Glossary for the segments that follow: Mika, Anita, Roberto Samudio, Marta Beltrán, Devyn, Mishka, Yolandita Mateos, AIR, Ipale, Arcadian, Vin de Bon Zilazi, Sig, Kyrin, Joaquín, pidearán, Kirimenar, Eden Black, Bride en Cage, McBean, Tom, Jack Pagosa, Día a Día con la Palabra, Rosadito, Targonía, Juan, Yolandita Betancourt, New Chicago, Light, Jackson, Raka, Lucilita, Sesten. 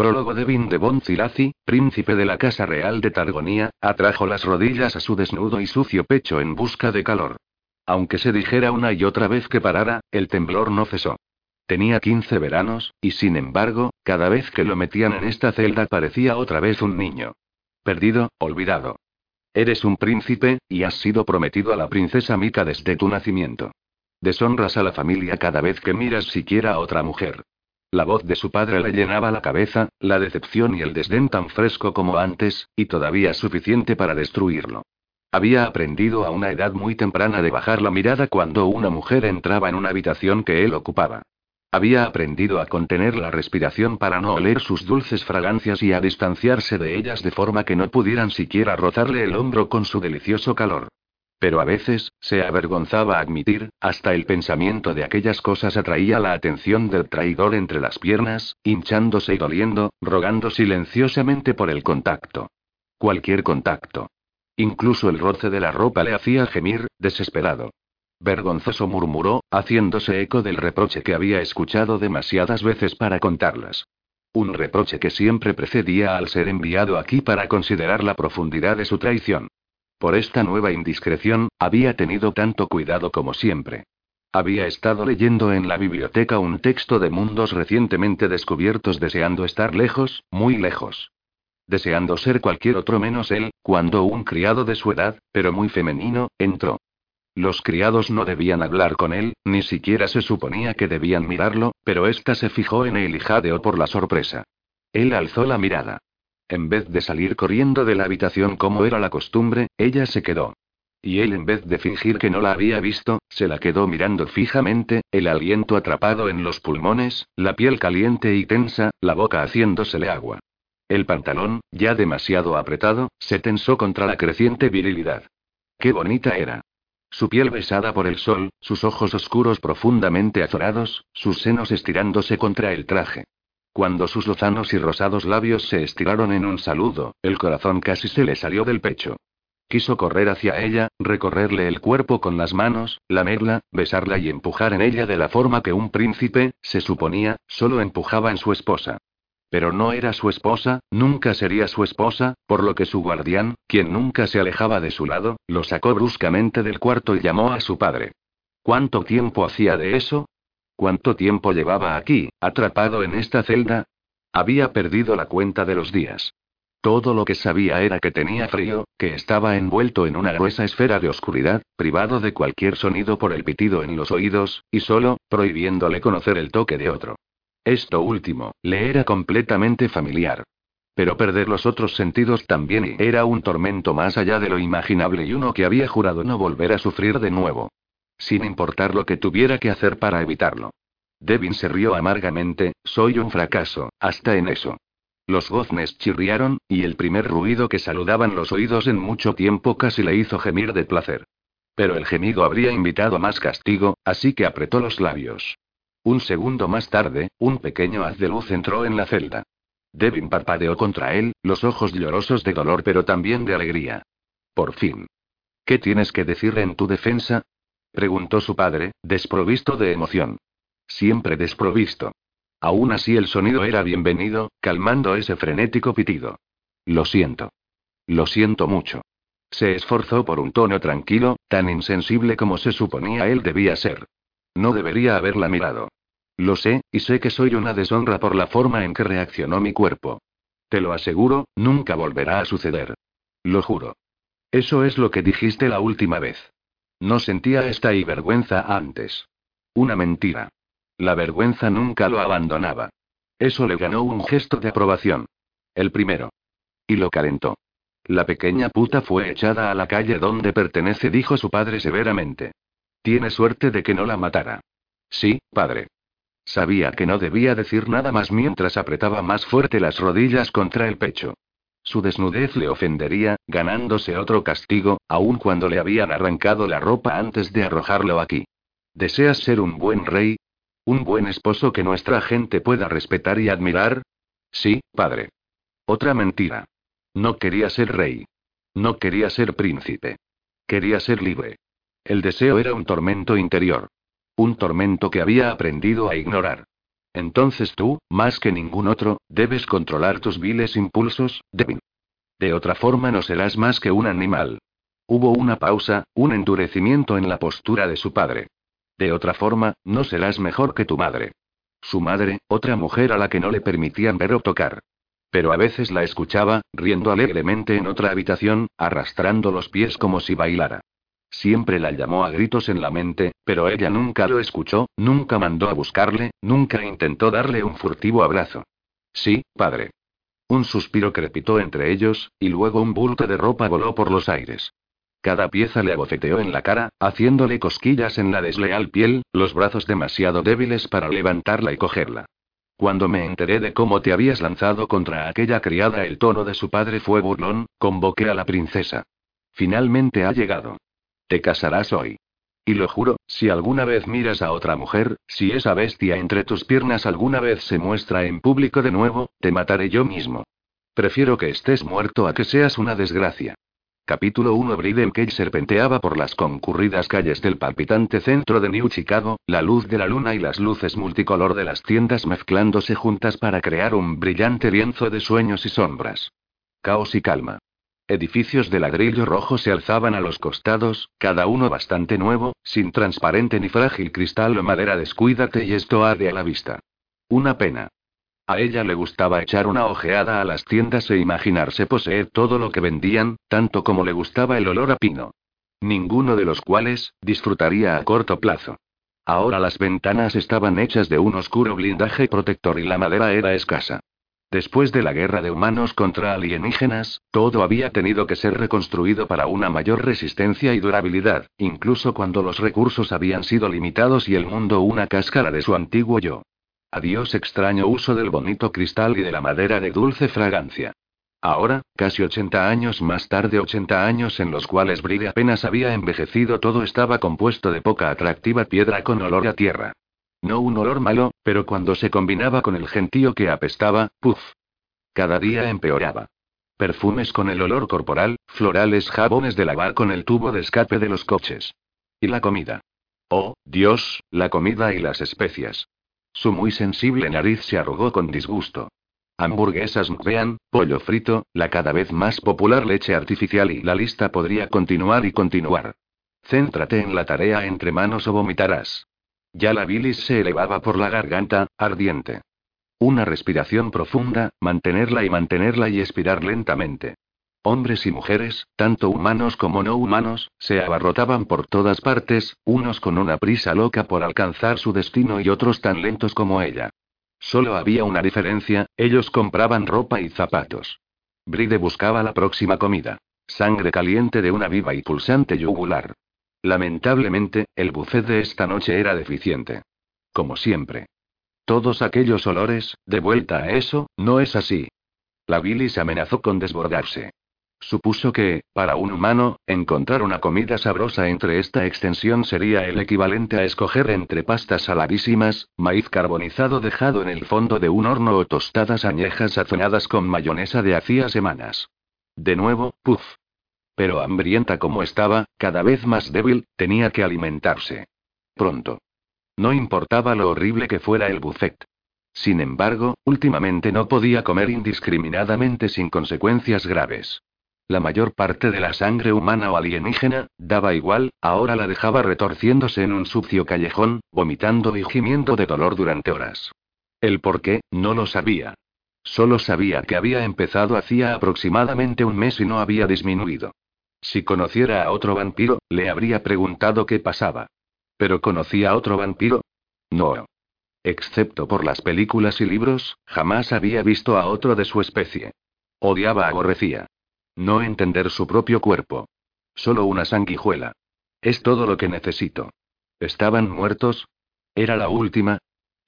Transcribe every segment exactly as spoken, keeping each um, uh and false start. Prólogo de Vin de Bon Zilazi, príncipe de la Casa Real de Targonía, atrajo las rodillas a su desnudo y sucio pecho en busca de calor. Aunque se dijera una y otra vez que parara, el temblor no cesó. Tenía quince veranos, y sin embargo, cada vez que lo metían en esta celda parecía otra vez un niño. Perdido, olvidado. Eres un príncipe, y has sido prometido a la princesa Mika desde tu nacimiento. Deshonras a la familia cada vez que miras siquiera a otra mujer. La voz de su padre le llenaba la cabeza, la decepción y el desdén tan fresco como antes, y todavía suficiente para destruirlo. Había aprendido a una edad muy temprana de bajar la mirada cuando una mujer entraba en una habitación que él ocupaba. Había aprendido a contener la respiración para no oler sus dulces fragancias y a distanciarse de ellas de forma que no pudieran siquiera rozarle el hombro con su delicioso calor. Pero a veces, se avergonzaba admitir, hasta el pensamiento de aquellas cosas atraía la atención del traidor entre las piernas, hinchándose y doliendo, rogando silenciosamente por el contacto. Cualquier contacto. Incluso el roce de la ropa le hacía gemir, desesperado. Vergonzoso, murmuró, haciéndose eco del reproche que había escuchado demasiadas veces para contarlas. Un reproche que siempre precedía al ser enviado aquí para considerar la profundidad de su traición. Por esta nueva indiscreción, había tenido tanto cuidado como siempre. Había estado leyendo en la biblioteca un texto de mundos recientemente descubiertos, deseando estar lejos, muy lejos. Deseando ser cualquier otro menos él, cuando un criado de su edad, pero muy femenino, entró. Los criados no debían hablar con él, ni siquiera se suponía que debían mirarlo, pero ésta se fijó en él y jadeó por la sorpresa. Él alzó la mirada. En vez de salir corriendo de la habitación como era la costumbre, ella se quedó. Y él, en vez de fingir que no la había visto, se la quedó mirando fijamente, el aliento atrapado en los pulmones, la piel caliente y tensa, la boca haciéndosele agua. El pantalón, ya demasiado apretado, se tensó contra la creciente virilidad. ¡Qué bonita era! Su piel besada por el sol, sus ojos oscuros profundamente azorados, sus senos estirándose contra el traje. Cuando sus lozanos y rosados labios se estiraron en un saludo, el corazón casi se le salió del pecho. Quiso correr hacia ella, recorrerle el cuerpo con las manos, lamerla, besarla y empujar en ella de la forma que un príncipe, se suponía, solo empujaba en su esposa. Pero no era su esposa, nunca sería su esposa, por lo que su guardián, quien nunca se alejaba de su lado, lo sacó bruscamente del cuarto y llamó a su padre. ¿Cuánto tiempo hacía de eso? ¿Cuánto tiempo llevaba aquí, atrapado en esta celda? Había perdido la cuenta de los días. Todo lo que sabía era que tenía frío, que estaba envuelto en una gruesa esfera de oscuridad, privado de cualquier sonido por el pitido en los oídos, y solo, prohibiéndole conocer el toque de otro. Esto último, le era completamente familiar. Pero perder los otros sentidos también era un tormento más allá de lo imaginable y uno que había jurado no volver a sufrir de nuevo. Sin importar lo que tuviera que hacer para evitarlo. Devyn se rió amargamente, soy un fracaso, hasta en eso. Los goznes chirriaron, y el primer ruido que saludaban los oídos en mucho tiempo casi le hizo gemir de placer. Pero el gemido habría invitado a más castigo, así que apretó los labios. Un segundo más tarde, un pequeño haz de luz entró en la celda. Devyn parpadeó contra él, los ojos llorosos de dolor pero también de alegría. Por fin. ¿Qué tienes que decir en tu defensa? Preguntó su padre, desprovisto de emoción. Siempre desprovisto. Aún así el sonido era bienvenido, calmando ese frenético pitido. Lo siento. Lo siento mucho. Se esforzó por un tono tranquilo, tan insensible como se suponía él debía ser. No debería haberla mirado. Lo sé, y sé que soy una deshonra por la forma en que reaccionó mi cuerpo. Te lo aseguro, nunca volverá a suceder. Lo juro. Eso es lo que dijiste la última vez. No sentía esta y vergüenza antes. Una mentira. La vergüenza nunca lo abandonaba. Eso le ganó un gesto de aprobación. El primero. Y lo calentó. La pequeña puta fue echada a la calle donde pertenece, dijo su padre severamente. Tiene suerte de que no la matara. Sí, padre. Sabía que no debía decir nada más mientras apretaba más fuerte las rodillas contra el pecho. Su desnudez le ofendería, ganándose otro castigo, aun cuando le habían arrancado la ropa antes de arrojarlo aquí. ¿Deseas ser un buen rey? ¿Un buen esposo que nuestra gente pueda respetar y admirar? Sí, padre. Otra mentira. No quería ser rey. No quería ser príncipe. Quería ser libre. El deseo era un tormento interior. Un tormento que había aprendido a ignorar. Entonces tú, más que ningún otro, debes controlar tus viles impulsos, Devyn. De otra forma no serás más que un animal. Hubo una pausa, un endurecimiento en la postura de su padre. De otra forma, no serás mejor que tu madre. Su madre, otra mujer a la que no le permitían ver o tocar. Pero a veces la escuchaba, riendo alegremente en otra habitación, arrastrando los pies como si bailara. Siempre la llamó a gritos en la mente, pero ella nunca lo escuchó, nunca mandó a buscarle, nunca intentó darle un furtivo abrazo. Sí, padre. Un suspiro crepitó entre ellos, y luego un bulto de ropa voló por los aires. Cada pieza le abofeteó en la cara, haciéndole cosquillas en la desleal piel, los brazos demasiado débiles para levantarla y cogerla. Cuando me enteré de cómo te habías lanzado contra aquella criada, el tono de su padre fue burlón, convoqué a la princesa. Finalmente ha llegado. Te casarás hoy. Y lo juro, si alguna vez miras a otra mujer, si esa bestia entre tus piernas alguna vez se muestra en público de nuevo, te mataré yo mismo. Prefiero que estés muerto a que seas una desgracia. Capítulo uno. Bride en Cage serpenteaba por las concurridas calles del palpitante centro de New Chicago, la luz de la luna y las luces multicolor de las tiendas mezclándose juntas para crear un brillante lienzo de sueños y sombras. Caos y calma. Edificios de ladrillo rojo se alzaban a los costados, cada uno bastante nuevo, sin transparente ni frágil cristal o madera. Descuídate y esto arde a la vista. Una pena. A ella le gustaba echar una ojeada a las tiendas e imaginarse poseer todo lo que vendían, tanto como le gustaba el olor a pino. Ninguno de los cuales disfrutaría a corto plazo. Ahora las ventanas estaban hechas de un oscuro blindaje protector y la madera era escasa. Después de la guerra de humanos contra alienígenas, todo había tenido que ser reconstruido para una mayor resistencia y durabilidad, incluso cuando los recursos habían sido limitados y el mundo una cáscara de su antiguo yo. Adiós extraño uso del bonito cristal y de la madera de dulce fragancia. Ahora, casi ochenta años más tarde, ochenta años en los cuales Bride apenas había envejecido, todo estaba compuesto de poca atractiva piedra con olor a tierra. No un olor malo, pero cuando se combinaba con el gentío que apestaba, puff. Cada día empeoraba. Perfumes con el olor corporal, florales, jabones de lavar con el tubo de escape de los coches. Y la comida. Oh, Dios, la comida y las especias. Su muy sensible nariz se arrugó con disgusto. Hamburguesas McBean, pollo frito, la cada vez más popular leche artificial y la lista podría continuar y continuar. Céntrate en la tarea entre manos o vomitarás. Ya la bilis se elevaba por la garganta, ardiente. Una respiración profunda, mantenerla y mantenerla y expirar lentamente. Hombres y mujeres, tanto humanos como no humanos, se abarrotaban por todas partes, unos con una prisa loca por alcanzar su destino y otros tan lentos como ella. Solo había una diferencia, ellos compraban ropa y zapatos. Bride buscaba la próxima comida. Sangre caliente de una viva y pulsante yugular. Lamentablemente, el buffet de esta noche era deficiente. Como siempre. Todos aquellos olores, de vuelta a eso, no es así. La bilis amenazó con desbordarse. Supuso que, para un humano, encontrar una comida sabrosa entre esta extensión sería el equivalente a escoger entre pastas saladísimas, maíz carbonizado dejado en el fondo de un horno o tostadas añejas sazonadas con mayonesa de hacía semanas. De nuevo, puff. Pero hambrienta como estaba, cada vez más débil, tenía que alimentarse. Pronto. No importaba lo horrible que fuera el buffet. Sin embargo, últimamente no podía comer indiscriminadamente sin consecuencias graves. La mayor parte de la sangre humana o alienígena, daba igual, ahora la dejaba retorciéndose en un sucio callejón, vomitando y gimiendo de dolor durante horas. El porqué, no lo sabía. Solo sabía que había empezado hacía aproximadamente un mes y no había disminuido. Si conociera a otro vampiro, le habría preguntado qué pasaba. ¿Pero conocía a otro vampiro? No. Excepto por las películas y libros, jamás había visto a otro de su especie. Odiaba, aborrecía. No entender su propio cuerpo. Solo una sanguijuela. Es todo lo que necesito. ¿Estaban muertos? ¿Era la última?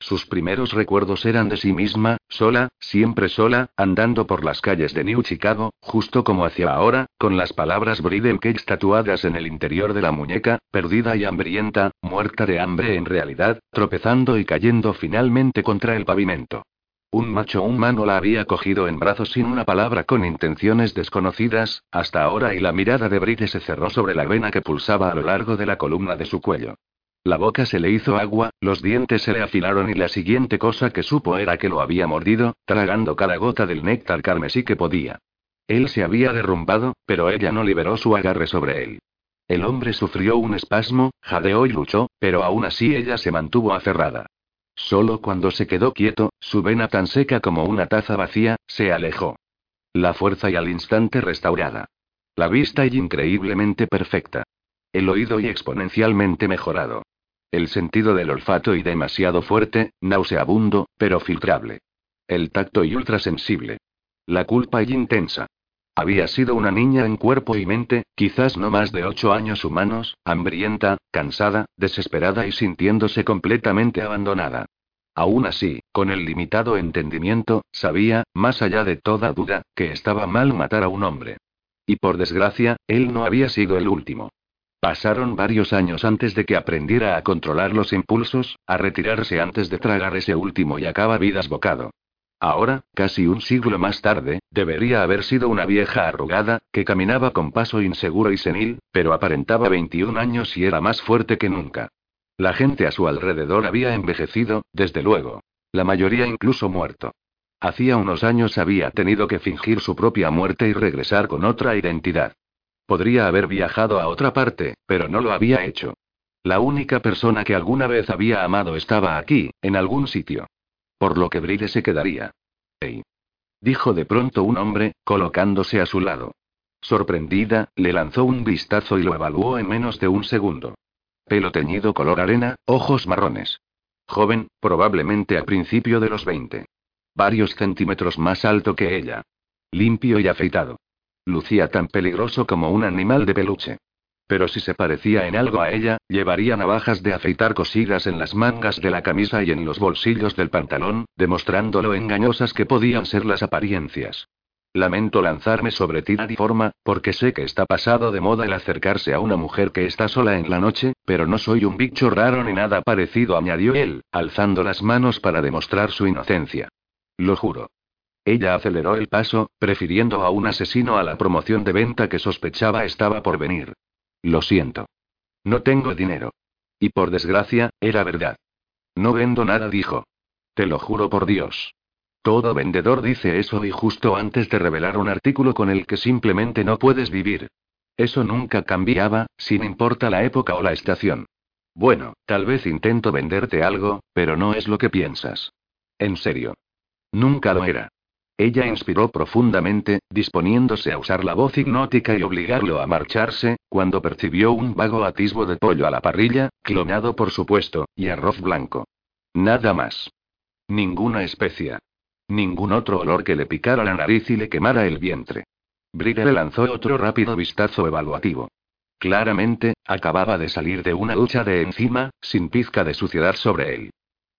Sus primeros recuerdos eran de sí misma, sola, siempre sola, andando por las calles de New Chicago, justo como hacía ahora, con las palabras Bride en Cage tatuadas en el interior de la muñeca, perdida y hambrienta, muerta de hambre en realidad, tropezando y cayendo finalmente contra el pavimento. Un macho humano la había cogido en brazos sin una palabra, con intenciones desconocidas, hasta ahora, y la mirada de Bride se cerró sobre la vena que pulsaba a lo largo de la columna de su cuello. La boca se le hizo agua, los dientes se le afilaron y la siguiente cosa que supo era que lo había mordido, tragando cada gota del néctar carmesí que podía. Él se había derrumbado, pero ella no liberó su agarre sobre él. El hombre sufrió un espasmo, jadeó y luchó, pero aún así ella se mantuvo aferrada. Solo cuando se quedó quieto, su vena tan seca como una taza vacía, se alejó. La fuerza y al instante restaurada. La vista y increíblemente perfecta. El oído y exponencialmente mejorado. El sentido del olfato y demasiado fuerte, nauseabundo, pero filtrable. El tacto y ultrasensible. La culpa y intensa. Había sido una niña en cuerpo y mente, quizás no más de ocho años humanos, hambrienta, cansada, desesperada y sintiéndose completamente abandonada. Aún así, con el limitado entendimiento, sabía, más allá de toda duda, que estaba mal matar a un hombre. Y por desgracia, él no había sido el último. Pasaron varios años antes de que aprendiera a controlar los impulsos, a retirarse antes de tragar ese último y acaba vidas bocado. Ahora, casi un siglo más tarde, debería haber sido una vieja arrugada, que caminaba con paso inseguro y senil, pero aparentaba veintiún años y era más fuerte que nunca. La gente a su alrededor había envejecido, desde luego. La mayoría incluso muerto. Hacía unos años había tenido que fingir su propia muerte y regresar con otra identidad. Podría haber viajado a otra parte, pero no lo había hecho. La única persona que alguna vez había amado estaba aquí, en algún sitio. Por lo que Bride se quedaría. «¡Ey!», dijo de pronto un hombre, colocándose a su lado. Sorprendida, le lanzó un vistazo y lo evaluó en menos de un segundo. Pelo teñido color arena, ojos marrones. Joven, probablemente a principio de los veinte. Varios centímetros más alto que ella. Limpio y afeitado. Lucía tan peligroso como un animal de peluche. Pero si se parecía en algo a ella, llevaría navajas de afeitar cosidas en las mangas de la camisa y en los bolsillos del pantalón, demostrando lo engañosas que podían ser las apariencias. Lamento lanzarme sobre ti de forma, porque sé que está pasado de moda el acercarse a una mujer que está sola en la noche, pero no soy un bicho raro ni nada parecido, añadió él, alzando las manos para demostrar su inocencia. Lo juro. Ella aceleró el paso, prefiriendo a un asesino a la promoción de venta que sospechaba estaba por venir. Lo siento. No tengo dinero. Y por desgracia, era verdad. No vendo nada, dijo. Te lo juro por Dios. Todo vendedor dice eso y justo antes de revelar un artículo con el que simplemente no puedes vivir. Eso nunca cambiaba, sin importar la época o la estación. Bueno, tal vez intento venderte algo, pero no es lo que piensas. En serio. Nunca lo era. Ella inspiró profundamente, disponiéndose a usar la voz hipnótica y obligarlo a marcharse, cuando percibió un vago atisbo de pollo a la parrilla, clonado por supuesto, y arroz blanco. Nada más. Ninguna especia. Ningún otro olor que le picara la nariz y le quemara el vientre. Bride le lanzó otro rápido vistazo evaluativo. Claramente, acababa de salir de una ducha de encima, sin pizca de suciedad sobre él.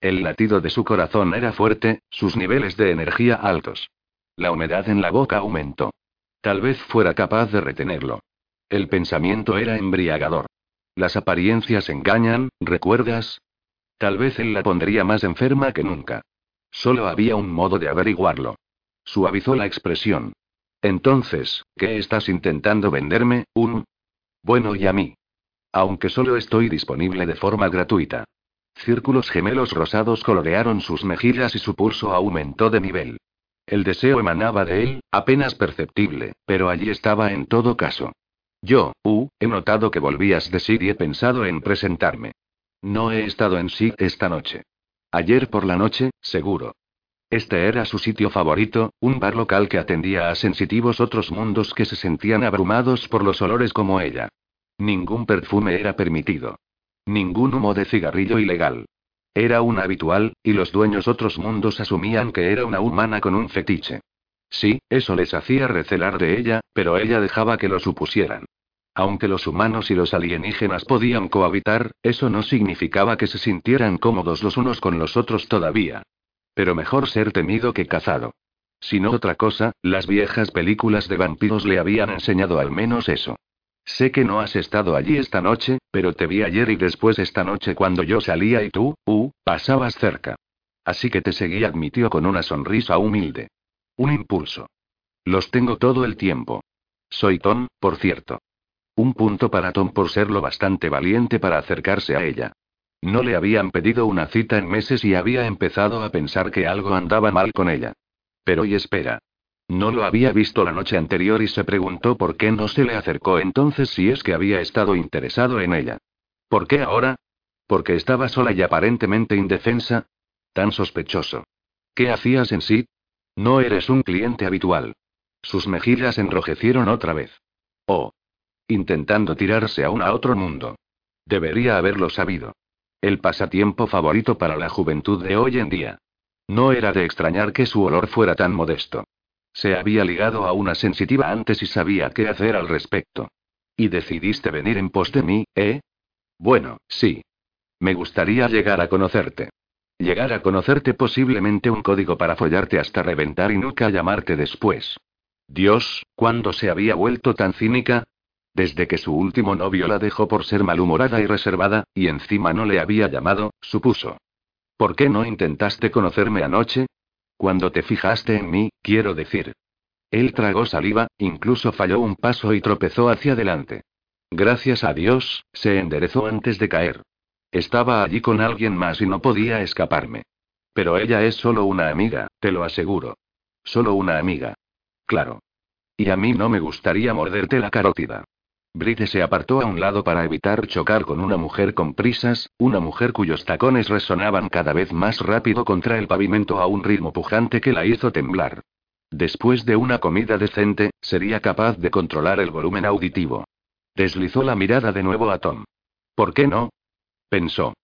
El latido de su corazón era fuerte, sus niveles de energía altos. La humedad en la boca aumentó. Tal vez fuera capaz de retenerlo. El pensamiento era embriagador. Las apariencias engañan, ¿recuerdas? Tal vez él la pondría más enferma que nunca. Solo había un modo de averiguarlo. Suavizó la expresión. Entonces, ¿qué estás intentando venderme? Un... Bueno, y a mí. Aunque solo estoy disponible de forma gratuita. Círculos gemelos rosados colorearon sus mejillas y su pulso aumentó de nivel. El deseo emanaba de él, apenas perceptible, pero allí estaba en todo caso. Yo, uh, he notado que volvías de Sig y he pensado en presentarme. No he estado en Sig esta noche. Ayer por la noche, seguro. Este era su sitio favorito, un bar local que atendía a sensitivos otros mundos que se sentían abrumados por los olores como ella. Ningún perfume era permitido. Ningún humo de cigarrillo ilegal. Era un habitual, y los dueños otros mundos asumían que era una humana con un fetiche. Sí, eso les hacía recelar de ella, pero ella dejaba que lo supusieran. Aunque los humanos y los alienígenas podían cohabitar, eso no significaba que se sintieran cómodos los unos con los otros todavía. Pero mejor ser temido que cazado. Si no otra cosa, las viejas películas de vampiros le habían enseñado al menos eso. Sé que no has estado allí esta noche, pero te vi ayer y después esta noche cuando yo salía y tú, uh, pasabas cerca. Así que te seguí, admitió con una sonrisa humilde. Un impulso. Los tengo todo el tiempo. Soy Tom, por cierto. Un punto para Tom por ser lo bastante valiente para acercarse a ella. No le habían pedido una cita en meses y había empezado a pensar que algo andaba mal con ella. Pero y espera. No lo había visto la noche anterior y se preguntó por qué no se le acercó entonces si es que había estado interesado en ella. ¿Por qué ahora? Porque estaba sola y aparentemente indefensa. Tan sospechoso. ¿Qué hacías en sí? No eres un cliente habitual. Sus mejillas enrojecieron otra vez. Oh. Intentando tirarse aún a otro mundo. Debería haberlo sabido. El pasatiempo favorito para la juventud de hoy en día. No era de extrañar que su olor fuera tan modesto. Se había ligado a una sensitiva antes y sabía qué hacer al respecto. ¿Y decidiste venir en pos de mí, eh? Bueno, sí. Me gustaría llegar a conocerte. Llegar a conocerte posiblemente un código para follarte hasta reventar y nunca llamarte después. Dios, ¿cuándo se había vuelto tan cínica? Desde que su último novio la dejó por ser malhumorada y reservada, y encima no le había llamado, supuso. ¿Por qué no intentaste conocerme anoche? Cuando te fijaste en mí, quiero decir. Él tragó saliva, incluso falló un paso y tropezó hacia adelante. Gracias a Dios, se enderezó antes de caer. Estaba allí con alguien más y no podía escaparme. Pero ella es solo una amiga, te lo aseguro. Solo una amiga. Claro. Y a mí no me gustaría morderte la carótida. Bride se apartó a un lado para evitar chocar con una mujer con prisas, una mujer cuyos tacones resonaban cada vez más rápido contra el pavimento a un ritmo pujante que la hizo temblar. Después de una comida decente, sería capaz de controlar el volumen auditivo. Deslizó la mirada de nuevo a Tom. ¿Por qué no? Pensó.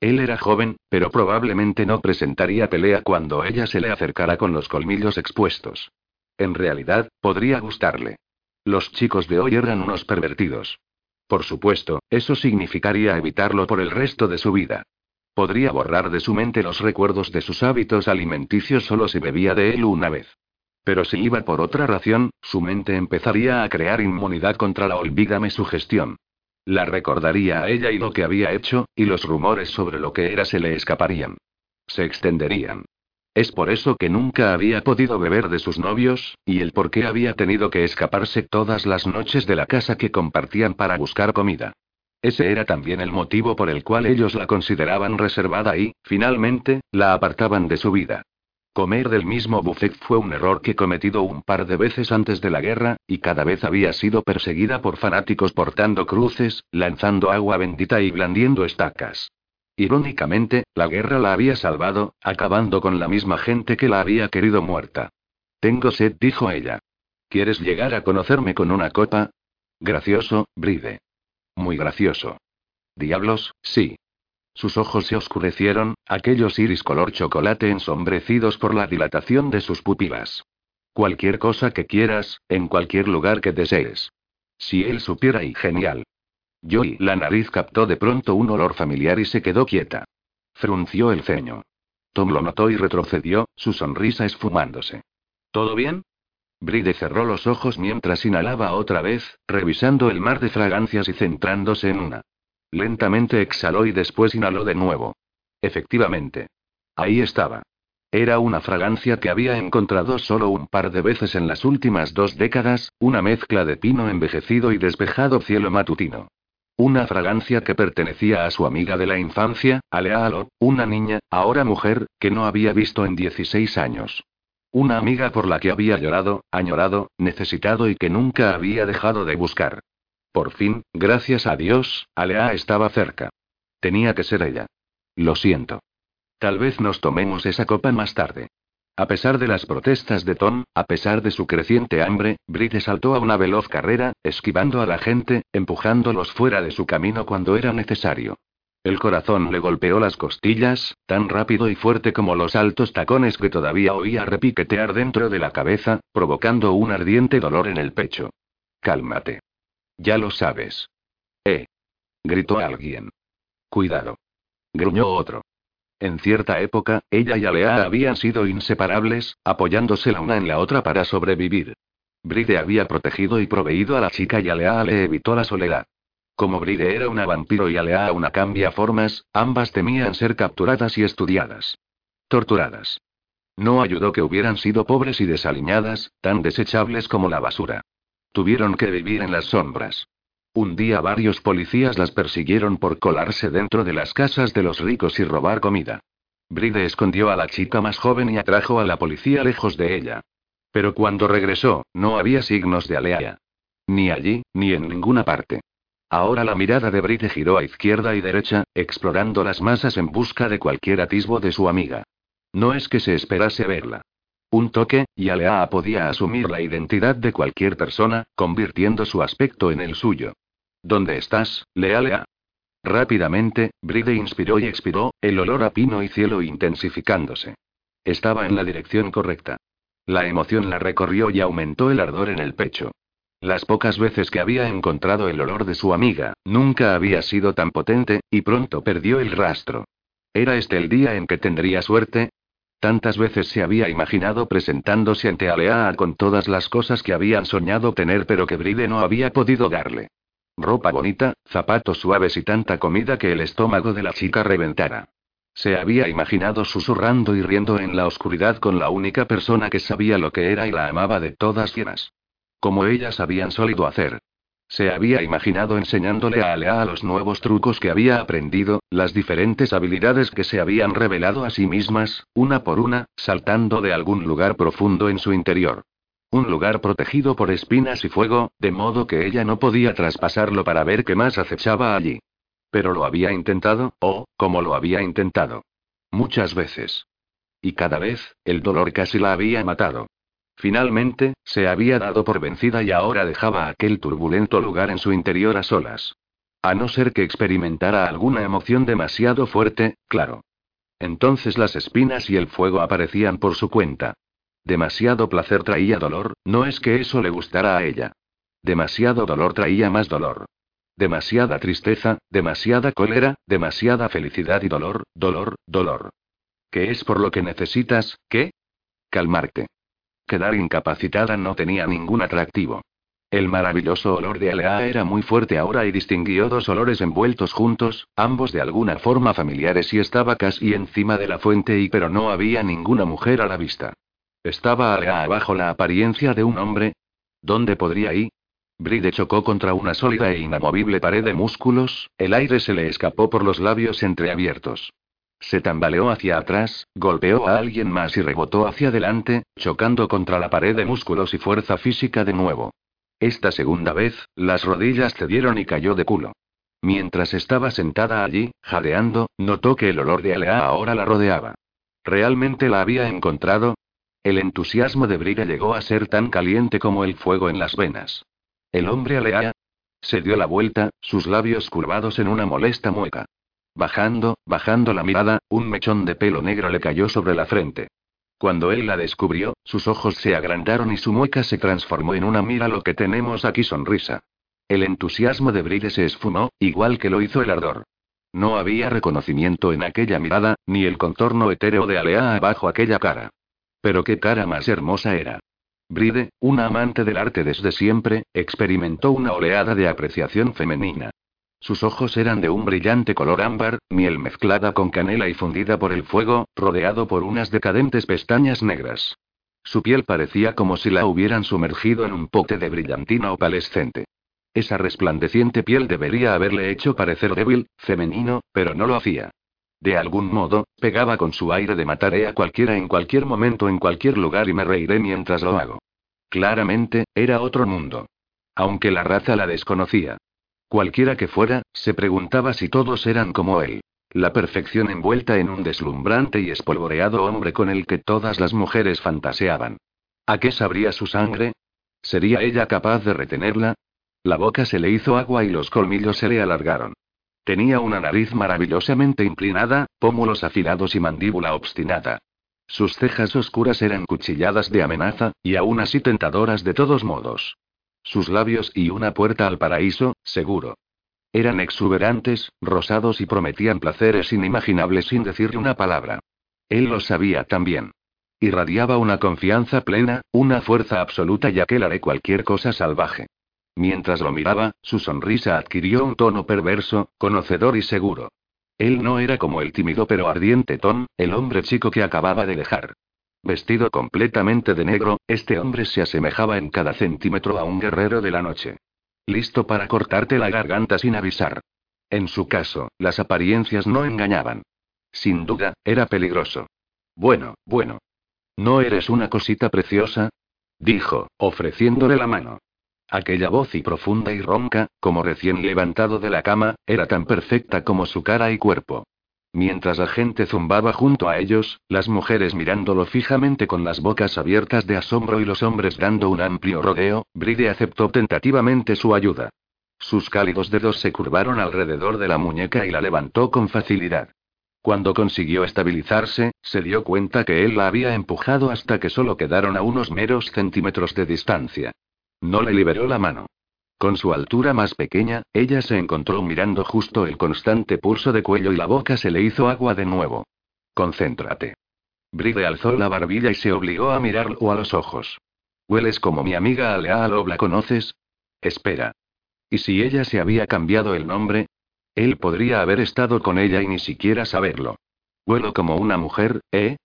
Él era joven, pero probablemente no presentaría pelea cuando ella se le acercara con los colmillos expuestos. En realidad, podría gustarle. Los chicos de hoy eran unos pervertidos. Por supuesto, eso significaría evitarlo por el resto de su vida. Podría borrar de su mente los recuerdos de sus hábitos alimenticios solo si bebía de él una vez. Pero si iba por otra ración, su mente empezaría a crear inmunidad contra la olvídame sugestión. La recordaría a ella y lo que había hecho, y los rumores sobre lo que era se le escaparían. Se extenderían. Es por eso que nunca había podido beber de sus novios, y el por qué había tenido que escaparse todas las noches de la casa que compartían para buscar comida. Ese era también el motivo por el cual ellos la consideraban reservada y, finalmente, la apartaban de su vida. Comer del mismo buffet fue un error que cometido un par de veces antes de la guerra, y cada vez había sido perseguida por fanáticos portando cruces, lanzando agua bendita y blandiendo estacas. Irónicamente, la guerra la había salvado, acabando con la misma gente que la había querido muerta. Tengo sed, dijo ella. ¿Quieres llegar a conocerme con una copa? Gracioso, Bride. Muy gracioso. Diablos, sí. Sus ojos se oscurecieron, aquellos iris color chocolate ensombrecidos por la dilatación de sus pupilas. Cualquier cosa que quieras, en cualquier lugar que desees. Si él supiera y genial. Joy, la nariz captó de pronto un olor familiar y se quedó quieta. Frunció el ceño. Tom lo notó y retrocedió, su sonrisa esfumándose. ¿Todo bien? Bride cerró los ojos mientras inhalaba otra vez, revisando el mar de fragancias y centrándose en una. Lentamente exhaló y después inhaló de nuevo. Efectivamente. Ahí estaba. Era una fragancia que había encontrado solo un par de veces en las últimas dos décadas, una mezcla de pino envejecido y despejado cielo matutino. Una fragancia que pertenecía a su amiga de la infancia, Alea Alor, una niña, ahora mujer, que no había visto en dieciséis años. Una amiga por la que había llorado, añorado, necesitado y que nunca había dejado de buscar. Por fin, gracias a Dios, Alea estaba cerca. Tenía que ser ella. Lo siento. Tal vez nos tomemos esa copa más tarde. A pesar de las protestas de Tom, a pesar de su creciente hambre, Bride saltó a una veloz carrera, esquivando a la gente, empujándolos fuera de su camino cuando era necesario. El corazón le golpeó las costillas, tan rápido y fuerte como los altos tacones que todavía oía repiquetear dentro de la cabeza, provocando un ardiente dolor en el pecho. Cálmate. Ya lo sabes. Eh. Gritó alguien. Cuidado. Gruñó otro. En cierta época, ella y Alea habían sido inseparables, apoyándose la una en la otra para sobrevivir. Bride había protegido y proveído a la chica y Alea le evitó la soledad. Como Bride era una vampiro y Alea una cambiaformas, ambas temían ser capturadas y estudiadas. Torturadas. No ayudó que hubieran sido pobres y desaliñadas, tan desechables como la basura. Tuvieron que vivir en las sombras. Un día varios policías las persiguieron por colarse dentro de las casas de los ricos y robar comida. Bride escondió a la chica más joven y atrajo a la policía lejos de ella. Pero cuando regresó, no había signos de Alea. Ni allí, ni en ninguna parte. Ahora la mirada de Bride giró a izquierda y derecha, explorando las masas en busca de cualquier atisbo de su amiga. No es que se esperase verla. Un toque, y Alea podía asumir la identidad de cualquier persona, convirtiendo su aspecto en el suyo. ¿Dónde estás, Alea? Rápidamente, Bride inspiró y expiró, el olor a pino y cielo intensificándose. Estaba en la dirección correcta. La emoción la recorrió y aumentó el ardor en el pecho. Las pocas veces que había encontrado el olor de su amiga, nunca había sido tan potente, y pronto perdió el rastro. ¿Era este el día en que tendría suerte? Tantas veces se había imaginado presentándose ante Alea con todas las cosas que habían soñado tener pero que Bride no había podido darle. Ropa bonita, zapatos suaves y tanta comida que el estómago de la chica reventara. Se había imaginado susurrando y riendo en la oscuridad con la única persona que sabía lo que era y la amaba de todas llenas. Como ellas habían solido hacer. Se había imaginado enseñándole a Alea los nuevos trucos que había aprendido, las diferentes habilidades que se habían revelado a sí mismas, una por una, saltando de algún lugar profundo en su interior. Un lugar protegido por espinas y fuego, de modo que ella no podía traspasarlo para ver qué más acechaba allí. Pero lo había intentado, oh, como lo había intentado. Muchas veces. Y cada vez, el dolor casi la había matado. Finalmente, se había dado por vencida y ahora dejaba aquel turbulento lugar en su interior a solas. A no ser que experimentara alguna emoción demasiado fuerte, claro. Entonces las espinas y el fuego aparecían por su cuenta. Demasiado placer traía dolor, no es que eso le gustara a ella. Demasiado dolor traía más dolor. Demasiada tristeza, demasiada cólera, demasiada felicidad y dolor, dolor, dolor. ¿Qué es por lo que necesitas, qué? Calmarte. Quedar incapacitada no tenía ningún atractivo. El maravilloso olor de Alea era muy fuerte ahora y distinguió dos olores envueltos juntos, ambos de alguna forma familiares y estaba casi encima de la fuente y pero no había ninguna mujer a la vista. ¿Estaba Alea bajo la apariencia de un hombre? ¿Dónde podría ir? Bride chocó contra una sólida e inamovible pared de músculos, el aire se le escapó por los labios entreabiertos. Se tambaleó hacia atrás, golpeó a alguien más y rebotó hacia adelante, chocando contra la pared de músculos y fuerza física de nuevo. Esta segunda vez, las rodillas cedieron y cayó de culo. Mientras estaba sentada allí, jadeando, notó que el olor de Alea ahora la rodeaba. ¿Realmente la había encontrado? El entusiasmo de Bride llegó a ser tan caliente como el fuego en las venas. ¿El hombre Alea? Se dio la vuelta, sus labios curvados en una molesta mueca. Bajando, bajando la mirada, un mechón de pelo negro le cayó sobre la frente. Cuando él la descubrió, sus ojos se agrandaron y su mueca se transformó en una mira lo que tenemos aquí sonrisa. El entusiasmo de Bride se esfumó, igual que lo hizo el ardor. No había reconocimiento en aquella mirada, ni el contorno etéreo de Alea bajo aquella cara. Pero qué cara más hermosa era. Bride, una amante del arte desde siempre, experimentó una oleada de apreciación femenina. Sus ojos eran de un brillante color ámbar, miel mezclada con canela y fundida por el fuego, rodeado por unas decadentes pestañas negras. Su piel parecía como si la hubieran sumergido en un pote de brillantina opalescente. Esa resplandeciente piel debería haberle hecho parecer débil, femenino, pero no lo hacía. De algún modo, pegaba con su aire de mataré a cualquiera en cualquier momento en cualquier lugar y me reiré mientras lo hago. Claramente, era otro mundo. Aunque la raza la desconocía. Cualquiera que fuera, se preguntaba si todos eran como él. La perfección envuelta en un deslumbrante y espolvoreado hombre con el que todas las mujeres fantaseaban. ¿A qué sabría su sangre? ¿Sería ella capaz de retenerla? La boca se le hizo agua y los colmillos se le alargaron. Tenía una nariz maravillosamente inclinada, pómulos afilados y mandíbula obstinada. Sus cejas oscuras eran cuchilladas de amenaza, y aún así tentadoras de todos modos. Sus labios y una puerta al paraíso, seguro. Eran exuberantes, rosados y prometían placeres inimaginables sin decirle una palabra. Él lo sabía también. Irradiaba una confianza plena, una fuerza absoluta y aquel haré cualquier cosa salvaje. Mientras lo miraba, su sonrisa adquirió un tono perverso, conocedor y seguro. Él no era como el tímido pero ardiente Tom, el hombre chico que acababa de dejar. Vestido completamente de negro, este hombre se asemejaba en cada centímetro a un guerrero de la noche. Listo para cortarte la garganta sin avisar. En su caso, las apariencias no engañaban. Sin duda, era peligroso. Bueno, bueno. ¿No eres una cosita preciosa?, dijo, ofreciéndole la mano. Aquella voz y profunda y ronca, como recién levantado de la cama, era tan perfecta como su cara y cuerpo. Mientras la gente zumbaba junto a ellos, las mujeres mirándolo fijamente con las bocas abiertas de asombro y los hombres dando un amplio rodeo, Bride aceptó tentativamente su ayuda. Sus cálidos dedos se curvaron alrededor de la muñeca y la levantó con facilidad. Cuando consiguió estabilizarse, se dio cuenta que él la había empujado hasta que solo quedaron a unos meros centímetros de distancia. No le liberó la mano. Con su altura más pequeña, ella se encontró mirando justo el constante pulso de cuello y la boca se le hizo agua de nuevo. Concéntrate. Bride alzó la barbilla y se obligó a mirarlo a los ojos. ¿Hueles como mi amiga Alea Alor? ¿La conoces? Espera. ¿Y si ella se había cambiado el nombre? Él podría haber estado con ella y ni siquiera saberlo. ¿Huelo como una mujer, eh?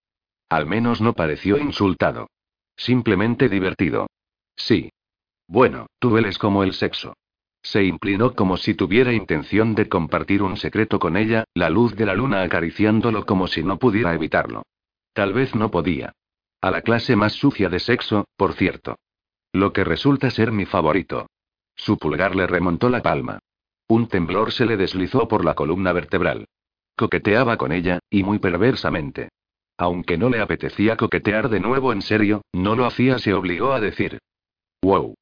Al menos no pareció insultado. Simplemente divertido. Sí. Bueno, tú hueles como el sexo. Se inclinó como si tuviera intención de compartir un secreto con ella, la luz de la luna acariciándolo como si no pudiera evitarlo. Tal vez no podía. A la clase más sucia de sexo, por cierto. Lo que resulta ser mi favorito. Su pulgar le remontó la palma. Un temblor se le deslizó por la columna vertebral. Coqueteaba con ella, y muy perversamente. Aunque no le apetecía coquetear de nuevo en serio, no lo hacía, se obligó a decir. Wow.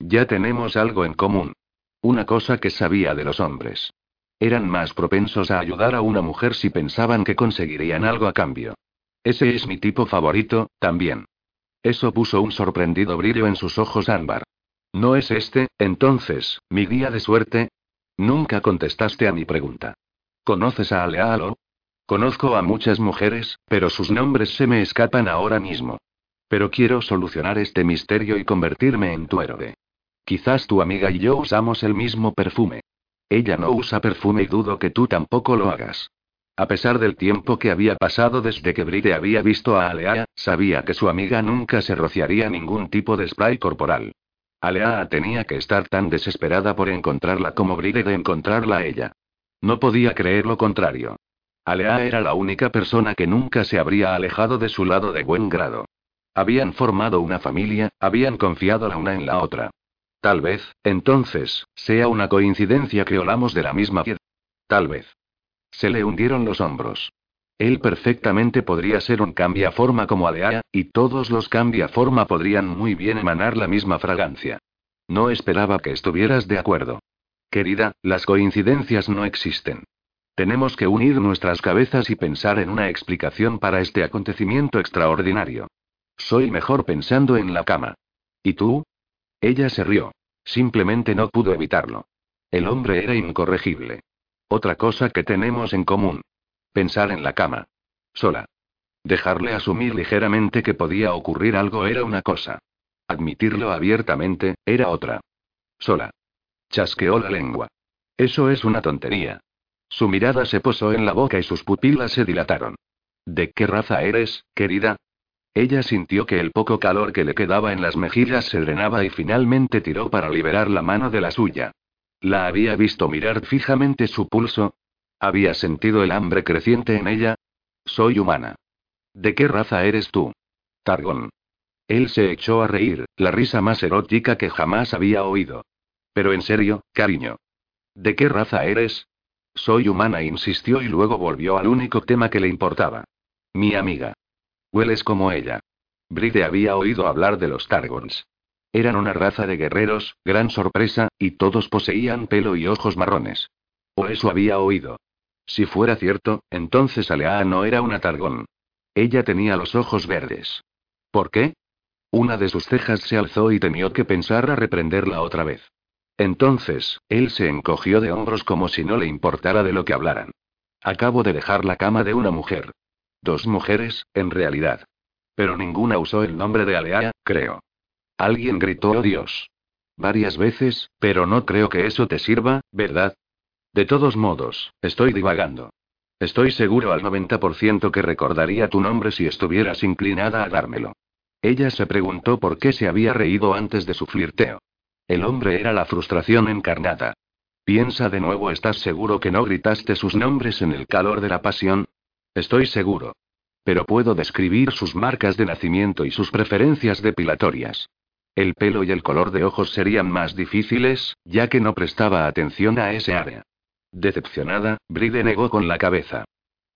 Ya tenemos algo en común. Una cosa que sabía de los hombres. Eran más propensos a ayudar a una mujer si pensaban que conseguirían algo a cambio. Ese es mi tipo favorito, también. Eso puso un sorprendido brillo en sus ojos ámbar. ¿No es este, entonces, mi día de suerte? Nunca contestaste a mi pregunta. ¿Conoces a Alea Alor? Conozco a muchas mujeres, pero sus nombres se me escapan ahora mismo. Pero quiero solucionar este misterio y convertirme en tu héroe. Quizás tu amiga y yo usamos el mismo perfume. Ella no usa perfume y dudo que tú tampoco lo hagas. A pesar del tiempo que había pasado desde que Bride había visto a Alea, sabía que su amiga nunca se rociaría ningún tipo de spray corporal. Alea tenía que estar tan desesperada por encontrarla como Bride de encontrarla a ella. No podía creer lo contrario. Alea era la única persona que nunca se habría alejado de su lado de buen grado. Habían formado una familia, habían confiado la una en la otra. Tal vez, entonces, sea una coincidencia que olamos de la misma piedra. Tal vez. Se le hundieron los hombros. Él perfectamente podría ser un cambiaforma como Alea, y todos los cambiaforma podrían muy bien emanar la misma fragancia. No esperaba que estuvieras de acuerdo. Querida, las coincidencias no existen. Tenemos que unir nuestras cabezas y pensar en una explicación para este acontecimiento extraordinario. Soy mejor pensando en la cama. ¿Y tú? Ella se rió. Simplemente no pudo evitarlo. El hombre era incorregible. Otra cosa que tenemos en común. Pensar en la cama. Sola. Dejarle asumir ligeramente que podía ocurrir algo era una cosa. Admitirlo abiertamente, era otra. Sola. Chasqueó la lengua. Eso es una tontería. Su mirada se posó en la boca y sus pupilas se dilataron. ¿De qué raza eres, querida? Ella sintió que el poco calor que le quedaba en las mejillas se drenaba y finalmente tiró para liberar la mano de la suya. ¿La había visto mirar fijamente su pulso? ¿Había sentido el hambre creciente en ella? Soy humana. ¿De qué raza eres tú? Targón. Él se echó a reír, la risa más erótica que jamás había oído. Pero en serio, cariño. ¿De qué raza eres? Soy humana, insistió y luego volvió al único tema que le importaba. Mi amiga. Hueles como ella. Bride había oído hablar de los Targons. Eran una raza de guerreros, gran sorpresa, y todos poseían pelo y ojos marrones. O eso había oído. Si fuera cierto, entonces Alea no era una Targón. Ella tenía los ojos verdes. ¿Por qué? Una de sus cejas se alzó y temió que pensara reprenderla otra vez. Entonces, él se encogió de hombros como si no le importara de lo que hablaran. Acabo de dejar la cama de una mujer. Dos mujeres, en realidad. Pero ninguna usó el nombre de Alea, creo. Alguien gritó "¡Oh Dios!" varias veces, pero no creo que eso te sirva, ¿verdad? De todos modos, estoy divagando. Estoy seguro al noventa por ciento que recordaría tu nombre si estuvieras inclinada a dármelo. Ella se preguntó por qué se había reído antes de su flirteo. El hombre era la frustración encarnada. Piensa de nuevo, ¿estás seguro que no gritaste sus nombres en el calor de la pasión? Estoy seguro. Pero puedo describir sus marcas de nacimiento y sus preferencias depilatorias. El pelo y el color de ojos serían más difíciles, ya que no prestaba atención a ese área. Decepcionada, Bride negó con la cabeza.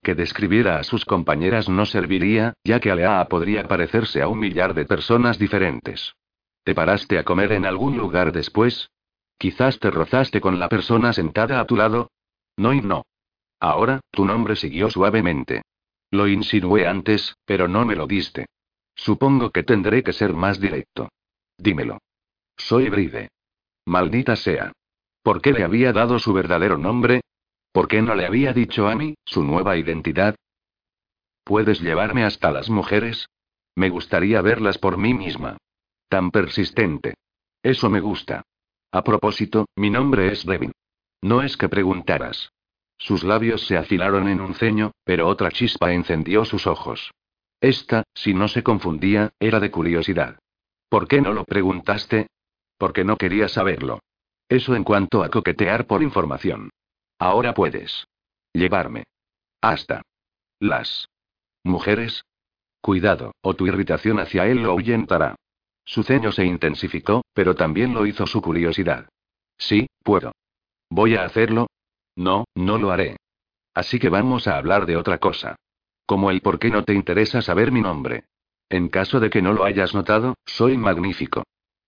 Que describiera a sus compañeras no serviría, ya que Alea podría parecerse a un millar de personas diferentes. ¿Te paraste a comer en algún lugar después? Quizás te rozaste con la persona sentada a tu lado. No y no. Ahora, tu nombre siguió suavemente. Lo insinué antes, pero no me lo diste. Supongo que tendré que ser más directo. Dímelo. Soy Bride. Maldita sea. ¿Por qué le había dado su verdadero nombre? ¿Por qué no le había dicho a mí, su nueva identidad? ¿Puedes llevarme hasta las mujeres? Me gustaría verlas por mí misma. Tan persistente. Eso me gusta. A propósito, mi nombre es Devyn. No es que preguntaras. Sus labios se afilaron en un ceño, pero otra chispa encendió sus ojos. Esta, si no se confundía, era de curiosidad. ¿Por qué no lo preguntaste? Porque no quería saberlo. Eso en cuanto a coquetear por información. Ahora puedes llevarme hasta las mujeres. Cuidado, o tu irritación hacia él lo ahuyentará. Su ceño se intensificó, pero también lo hizo su curiosidad. Sí, puedo. ¿Voy a hacerlo? No, no lo haré. Así que vamos a hablar de otra cosa. Como el por qué no te interesa saber mi nombre. En caso de que no lo hayas notado, soy magnífico.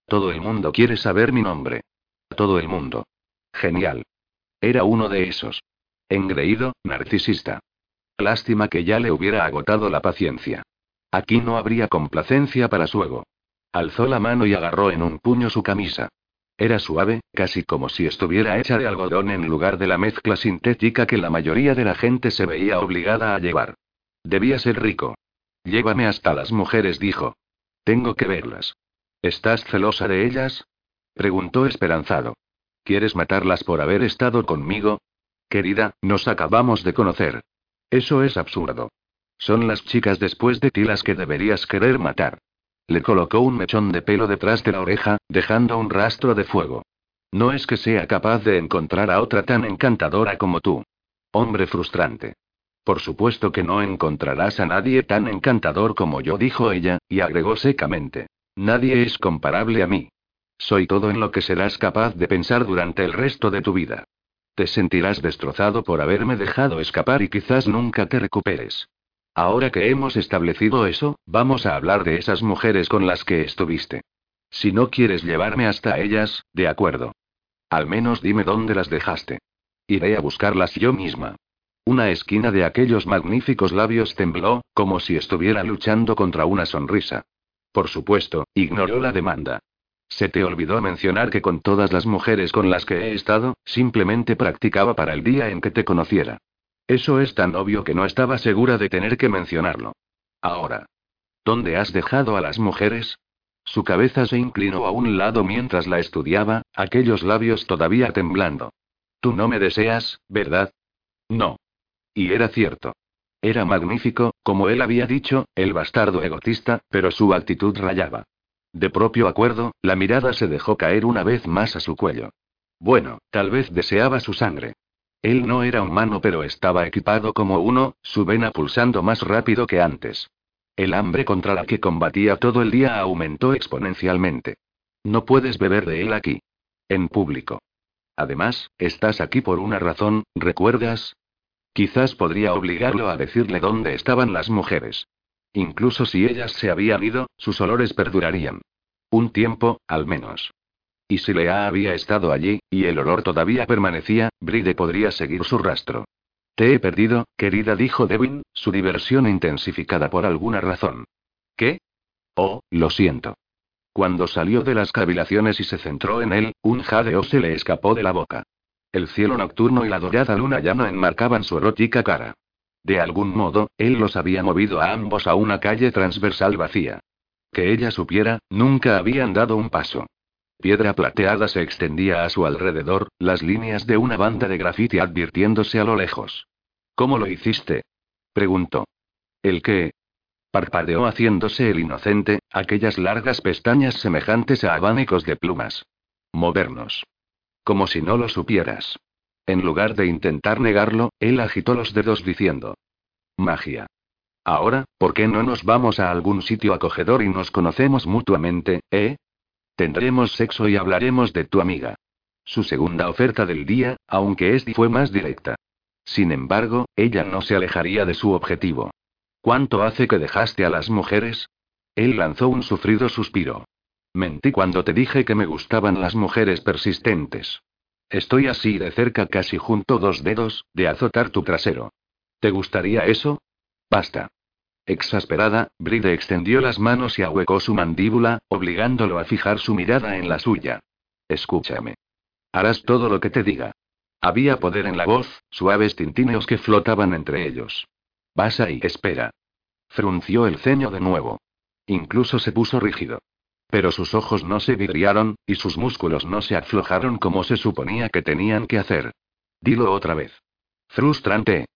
Todo el mundo quiere saber mi nombre. Todo el mundo. Genial. Era uno de esos. Engreído, narcisista. Lástima que ya le hubiera agotado la paciencia. Aquí no habría complacencia para su ego. Alzó la mano y agarró en un puño su camisa. Era suave, casi como si estuviera hecha de algodón en lugar de la mezcla sintética que la mayoría de la gente se veía obligada a llevar. Debía ser rico. Llévame hasta las mujeres, dijo. Tengo que verlas. ¿Estás celosa de ellas? Preguntó esperanzado. ¿Quieres matarlas por haber estado conmigo? Querida, nos acabamos de conocer. Eso es absurdo. Son las chicas después de ti las que deberías querer matar. Le colocó un mechón de pelo detrás de la oreja, dejando un rastro de fuego. No es que sea capaz de encontrar a otra tan encantadora como tú. Hombre frustrante. Por supuesto que no encontrarás a nadie tan encantador como yo, dijo ella, y agregó secamente. Nadie es comparable a mí. Soy todo en lo que serás capaz de pensar durante el resto de tu vida. Te sentirás destrozado por haberme dejado escapar y quizás nunca te recuperes. Ahora que hemos establecido eso, vamos a hablar de esas mujeres con las que estuviste. Si no quieres llevarme hasta ellas, de acuerdo. Al menos dime dónde las dejaste. Iré a buscarlas yo misma. Una esquina de aquellos magníficos labios tembló, como si estuviera luchando contra una sonrisa. Por supuesto, ignoró la demanda. Se te olvidó mencionar que con todas las mujeres con las que he estado, simplemente practicaba para el día en que te conociera. Eso es tan obvio que no estaba segura de tener que mencionarlo. Ahora, ¿dónde has dejado a las mujeres? Su cabeza se inclinó a un lado mientras la estudiaba, aquellos labios todavía temblando. Tú no me deseas, ¿verdad? No. Y era cierto. Era magnífico, como él había dicho, el bastardo egotista, pero su actitud rayaba. De propio acuerdo, la mirada se dejó caer una vez más a su cuello. Bueno, tal vez deseaba su sangre. Él no era humano, pero estaba equipado como uno, su vena pulsando más rápido que antes. El hambre contra la que combatía todo el día aumentó exponencialmente. No puedes beber de él aquí. En público. Además, estás aquí por una razón, ¿recuerdas? Quizás podría obligarlo a decirle dónde estaban las mujeres. Incluso si ellas se habían ido, sus olores perdurarían. Un tiempo, al menos. Y si Lea había estado allí, y el olor todavía permanecía, Bride podría seguir su rastro. Te he perdido, querida, dijo Devyn, su diversión intensificada por alguna razón. ¿Qué? Oh, lo siento. Cuando salió de las cavilaciones y se centró en él, un jadeo se le escapó de la boca. El cielo nocturno y la dorada luna ya no enmarcaban su erótica cara. De algún modo, él los había movido a ambos a una calle transversal vacía. Que ella supiera, nunca habían dado un paso. Piedra plateada se extendía a su alrededor, las líneas de una banda de grafiti advirtiéndose a lo lejos. ¿Cómo lo hiciste? Preguntó. ¿El qué? Parpadeó haciéndose el inocente, aquellas largas pestañas semejantes a abanicos de plumas. Movernos. Como si no lo supieras. En lugar de intentar negarlo, él agitó los dedos diciendo: magia. Ahora, ¿por qué no nos vamos a algún sitio acogedor y nos conocemos mutuamente, eh? Tendremos sexo y hablaremos de tu amiga. Su segunda oferta del día, aunque esta fue más directa. Sin embargo, ella no se alejaría de su objetivo. ¿Cuánto hace que dejaste a las mujeres? Él lanzó un sufrido suspiro. Mentí cuando te dije que me gustaban las mujeres persistentes. Estoy así de cerca, casi junto dos dedos, de azotar tu trasero. ¿Te gustaría eso? Basta. Exasperada, Bride extendió las manos y ahuecó su mandíbula, obligándolo a fijar su mirada en la suya. Escúchame. Harás todo lo que te diga. Había poder en la voz, suaves tintineos que flotaban entre ellos. Vas ahí, espera. Frunció el ceño de nuevo. Incluso se puso rígido. Pero sus ojos no se vidriaron, y sus músculos no se aflojaron como se suponía que tenían que hacer. Dilo otra vez. Frustrante.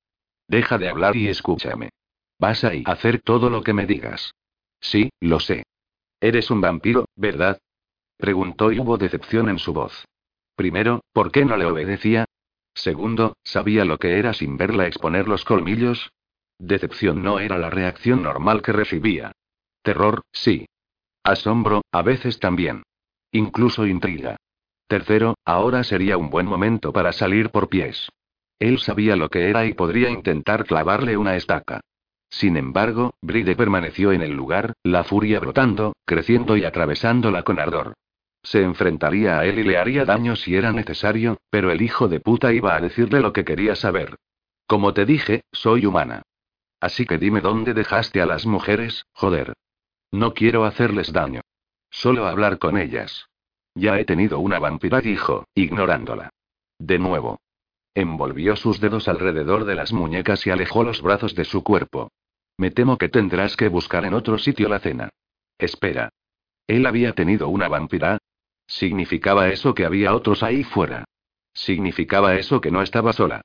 Deja de hablar y escúchame. Vas ahí a hacer todo lo que me digas. Sí, lo sé. Eres un vampiro, ¿verdad? Preguntó y hubo decepción en su voz. Primero, ¿por qué no le obedecía? Segundo, ¿sabía lo que era sin verla exponer los colmillos? Decepción no era la reacción normal que recibía. Terror, sí. Asombro, a veces también. Incluso intriga. Tercero, ahora sería un buen momento para salir por pies. Él sabía lo que era y podría intentar clavarle una estaca. Sin embargo, Bride permaneció en el lugar, la furia brotando, creciendo y atravesándola con ardor. Se enfrentaría a él y le haría daño si era necesario, pero el hijo de puta iba a decirle lo que quería saber. Como te dije, soy humana. Así que dime dónde dejaste a las mujeres, joder. No quiero hacerles daño. Solo hablar con ellas. Ya he tenido una vampira, dijo, ignorándola. De nuevo. Envolvió sus dedos alrededor de las muñecas y alejó los brazos de su cuerpo. Me temo que tendrás que buscar en otro sitio la cena. Espera. ¿Él había tenido una vampira? ¿Significaba eso que había otros ahí fuera? ¿Significaba eso que no estaba sola?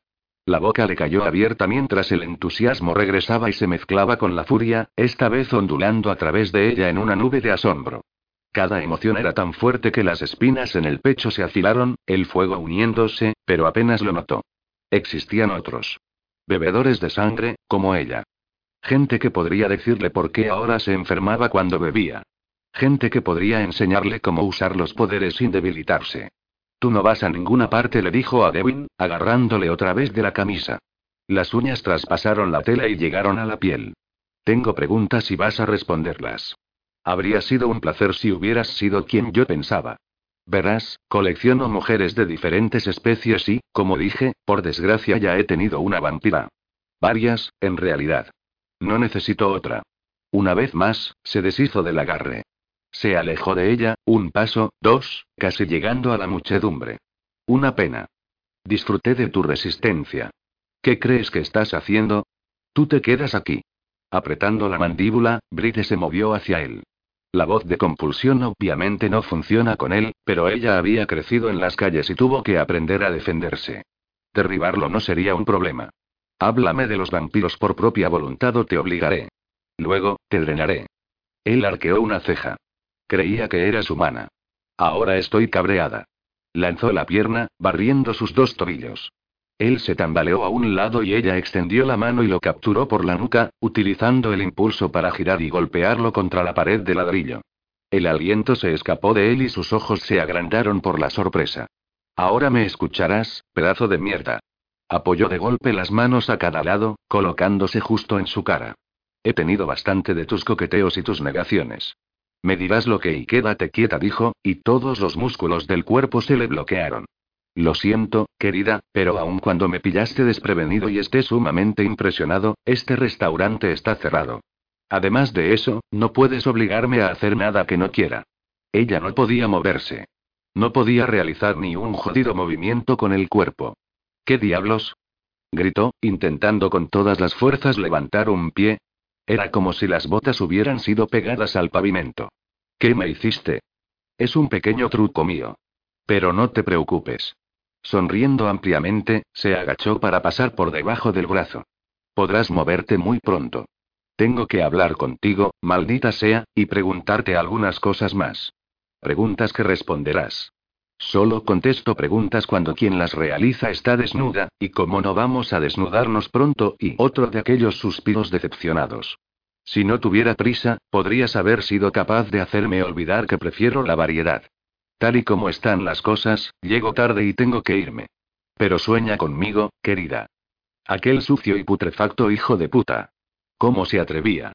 La boca le cayó abierta mientras el entusiasmo regresaba y se mezclaba con la furia, esta vez ondulando a través de ella en una nube de asombro. Cada emoción era tan fuerte que las espinas en el pecho se afilaron, el fuego uniéndose, pero apenas lo notó. Existían otros. Bebedores de sangre, como ella. Gente que podría decirle por qué ahora se enfermaba cuando bebía. Gente que podría enseñarle cómo usar los poderes sin debilitarse. Tú no vas a ninguna parte, le dijo a Devyn, agarrándole otra vez de la camisa. Las uñas traspasaron la tela y llegaron a la piel. Tengo preguntas y vas a responderlas. Habría sido un placer si hubieras sido quien yo pensaba. Verás, colecciono mujeres de diferentes especies y, como dije, por desgracia ya he tenido una vampira. Varias, en realidad. No necesito otra. Una vez más, se deshizo del agarre. Se alejó de ella, un paso, dos, casi llegando a la muchedumbre. Una pena. Disfruté de tu resistencia. ¿Qué crees que estás haciendo? Tú te quedas aquí. Apretando la mandíbula, Bride se movió hacia él. La voz de compulsión obviamente no funciona con él, pero ella había crecido en las calles y tuvo que aprender a defenderse. Derribarlo no sería un problema. Háblame de los vampiros por propia voluntad o te obligaré. Luego, te drenaré. Él arqueó una ceja. Creía que eras humana. Ahora estoy cabreada. Lanzó la pierna, barriendo sus dos tobillos. Él se tambaleó a un lado y ella extendió la mano y lo capturó por la nuca, utilizando el impulso para girar y golpearlo contra la pared de ladrillo. El aliento se escapó de él y sus ojos se agrandaron por la sorpresa. Ahora me escucharás, pedazo de mierda. Apoyó de golpe las manos a cada lado, colocándose justo en su cara. He tenido bastante de tus coqueteos y tus negaciones. Me dirás lo que y quédate quieta, dijo, y todos los músculos del cuerpo se le bloquearon. Lo siento, querida, pero aun cuando me pillaste desprevenido y esté sumamente impresionado, este restaurante está cerrado. Además de eso, no puedes obligarme a hacer nada que no quiera. Ella no podía moverse. No podía realizar ni un jodido movimiento con el cuerpo. ¿Qué diablos? Gritó, intentando con todas las fuerzas levantar un pie. Era como si las botas hubieran sido pegadas al pavimento. ¿Qué me hiciste? Es un pequeño truco mío. Pero no te preocupes. Sonriendo ampliamente, se agachó para pasar por debajo del brazo. Podrás moverte muy pronto. Tengo que hablar contigo, maldita sea, y preguntarte algunas cosas más. Preguntas que responderás. Solo contesto preguntas cuando quien las realiza está desnuda, y como no vamos a desnudarnos pronto, y otro de aquellos suspiros decepcionados. Si no tuviera prisa, podrías haber sido capaz de hacerme olvidar que prefiero la variedad. Tal y como están las cosas, llego tarde y tengo que irme. Pero sueña conmigo, querida. Aquel sucio y putrefacto hijo de puta. ¿Cómo se atrevía?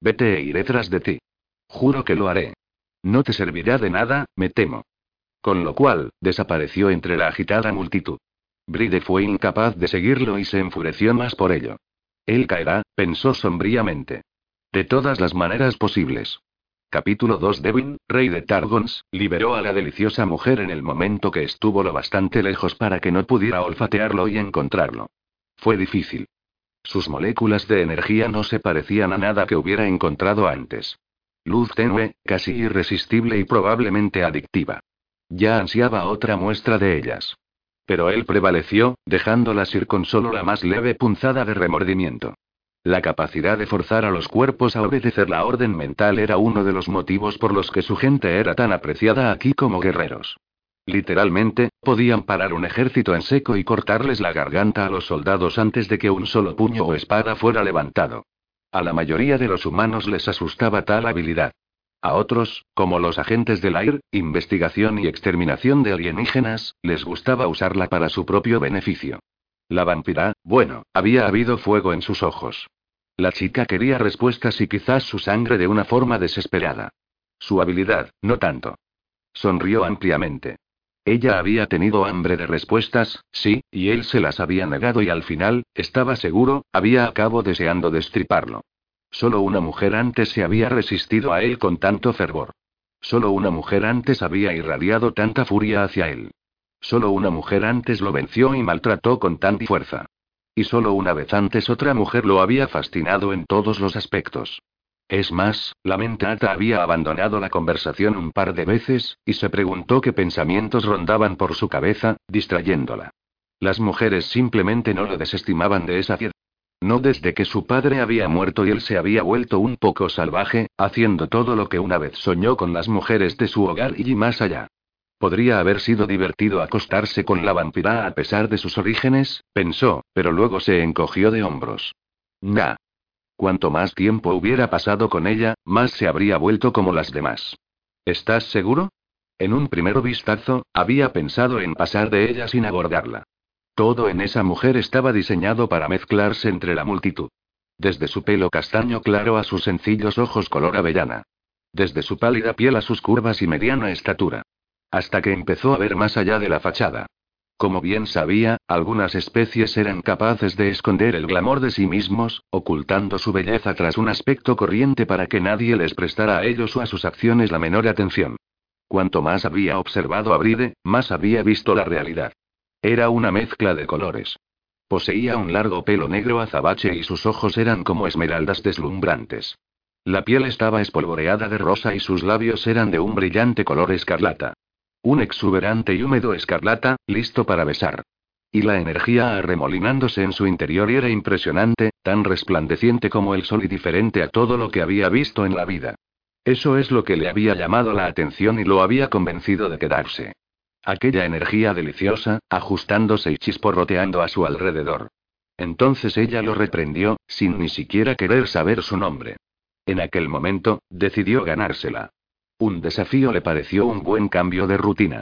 Vete e iré tras de ti. Juro que lo haré. No te servirá de nada, me temo. Con lo cual, desapareció entre la agitada multitud. Bride fue incapaz de seguirlo y se enfureció más por ello. Él caerá, pensó sombríamente. De todas las maneras posibles. Capítulo dos. Devyn, rey de Targons, liberó a la deliciosa mujer en el momento que estuvo lo bastante lejos para que no pudiera olfatearlo y encontrarlo. Fue difícil. Sus moléculas de energía no se parecían a nada que hubiera encontrado antes. Luz tenue, casi irresistible y probablemente adictiva. Ya ansiaba otra muestra de ellas. Pero él prevaleció, dejándolas ir con solo la más leve punzada de remordimiento. La capacidad de forzar a los cuerpos a obedecer la orden mental era uno de los motivos por los que su gente era tan apreciada aquí como guerreros. Literalmente, podían parar un ejército en seco y cortarles la garganta a los soldados antes de que un solo puño o espada fuera levantado. A la mayoría de los humanos les asustaba tal habilidad. A otros, como los agentes del A I R, investigación y exterminación de alienígenas, les gustaba usarla para su propio beneficio. La vampira, bueno, había habido fuego en sus ojos. La chica quería respuestas y quizás su sangre de una forma desesperada. Su habilidad, no tanto. Sonrió ampliamente. Ella había tenido hambre de respuestas, sí, y él se las había negado y al final, estaba seguro, había acabado deseando destriparlo. Solo una mujer antes se había resistido a él con tanto fervor. Solo una mujer antes había irradiado tanta furia hacia él. Solo una mujer antes lo venció y maltrató con tanta fuerza. Y solo una vez antes otra mujer lo había fascinado en todos los aspectos. Es más, la mente ata había abandonado la conversación un par de veces, y se preguntó qué pensamientos rondaban por su cabeza, distrayéndola. Las mujeres simplemente no lo desestimaban de esa piedad. No desde que su padre había muerto y él se había vuelto un poco salvaje, haciendo todo lo que una vez soñó con las mujeres de su hogar y más allá. Podría haber sido divertido acostarse con la vampira a pesar de sus orígenes, pensó, pero luego se encogió de hombros. Nah. Cuanto más tiempo hubiera pasado con ella, más se habría vuelto como las demás. ¿Estás seguro? En un primer vistazo, había pensado en pasar de ella sin abordarla. Todo en esa mujer estaba diseñado para mezclarse entre la multitud. Desde su pelo castaño claro a sus sencillos ojos color avellana. Desde su pálida piel a sus curvas y mediana estatura. Hasta que empezó a ver más allá de la fachada. Como bien sabía, algunas especies eran capaces de esconder el glamour de sí mismos, ocultando su belleza tras un aspecto corriente para que nadie les prestara a ellos o a sus acciones la menor atención. Cuanto más había observado a Bride, más había visto la realidad. Era una mezcla de colores. Poseía un largo pelo negro azabache y sus ojos eran como esmeraldas deslumbrantes. La piel estaba espolvoreada de rosa y sus labios eran de un brillante color escarlata. Un exuberante y húmedo escarlata, listo para besar. Y la energía arremolinándose en su interior era impresionante, tan resplandeciente como el sol y diferente a todo lo que había visto en la vida. Eso es lo que le había llamado la atención y lo había convencido de quedarse. Aquella energía deliciosa, ajustándose y chisporroteando a su alrededor. Entonces ella lo reprendió, sin ni siquiera querer saber su nombre. En aquel momento, decidió ganársela. Un desafío le pareció un buen cambio de rutina.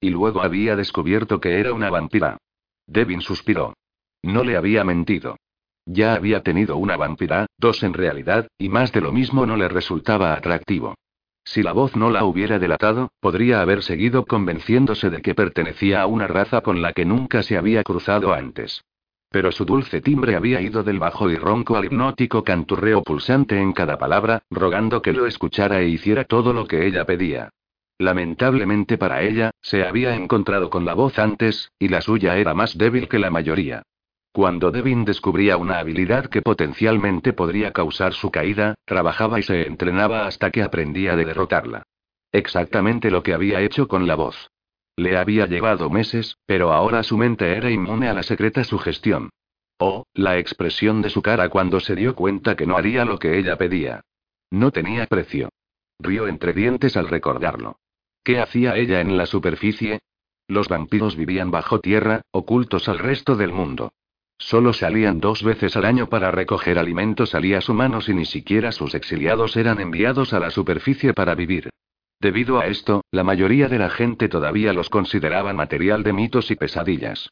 Y luego había descubierto que era una vampira. Devyn suspiró. No le había mentido. Ya había tenido una vampira, dos en realidad, y más de lo mismo no le resultaba atractivo. Si la voz no la hubiera delatado, podría haber seguido convenciéndose de que pertenecía a una raza con la que nunca se había cruzado antes. Pero su dulce timbre había ido del bajo y ronco al hipnótico canturreo pulsante en cada palabra, rogando que lo escuchara e hiciera todo lo que ella pedía. Lamentablemente para ella, se había encontrado con la voz antes, y la suya era más débil que la mayoría. Cuando Devyn descubría una habilidad que potencialmente podría causar su caída, trabajaba y se entrenaba hasta que aprendía de derrotarla. Exactamente lo que había hecho con la voz. Le había llevado meses, pero ahora su mente era inmune a la secreta sugestión. Oh, la expresión de su cara cuando se dio cuenta que no haría lo que ella pedía. No tenía precio. Rió entre dientes al recordarlo. ¿Qué hacía ella en la superficie? Los vampiros vivían bajo tierra, ocultos al resto del mundo. Solo salían dos veces al año para recoger alimentos alías humanos y ni siquiera sus exiliados eran enviados a la superficie para vivir. Debido a esto, la mayoría de la gente todavía los consideraba material de mitos y pesadillas.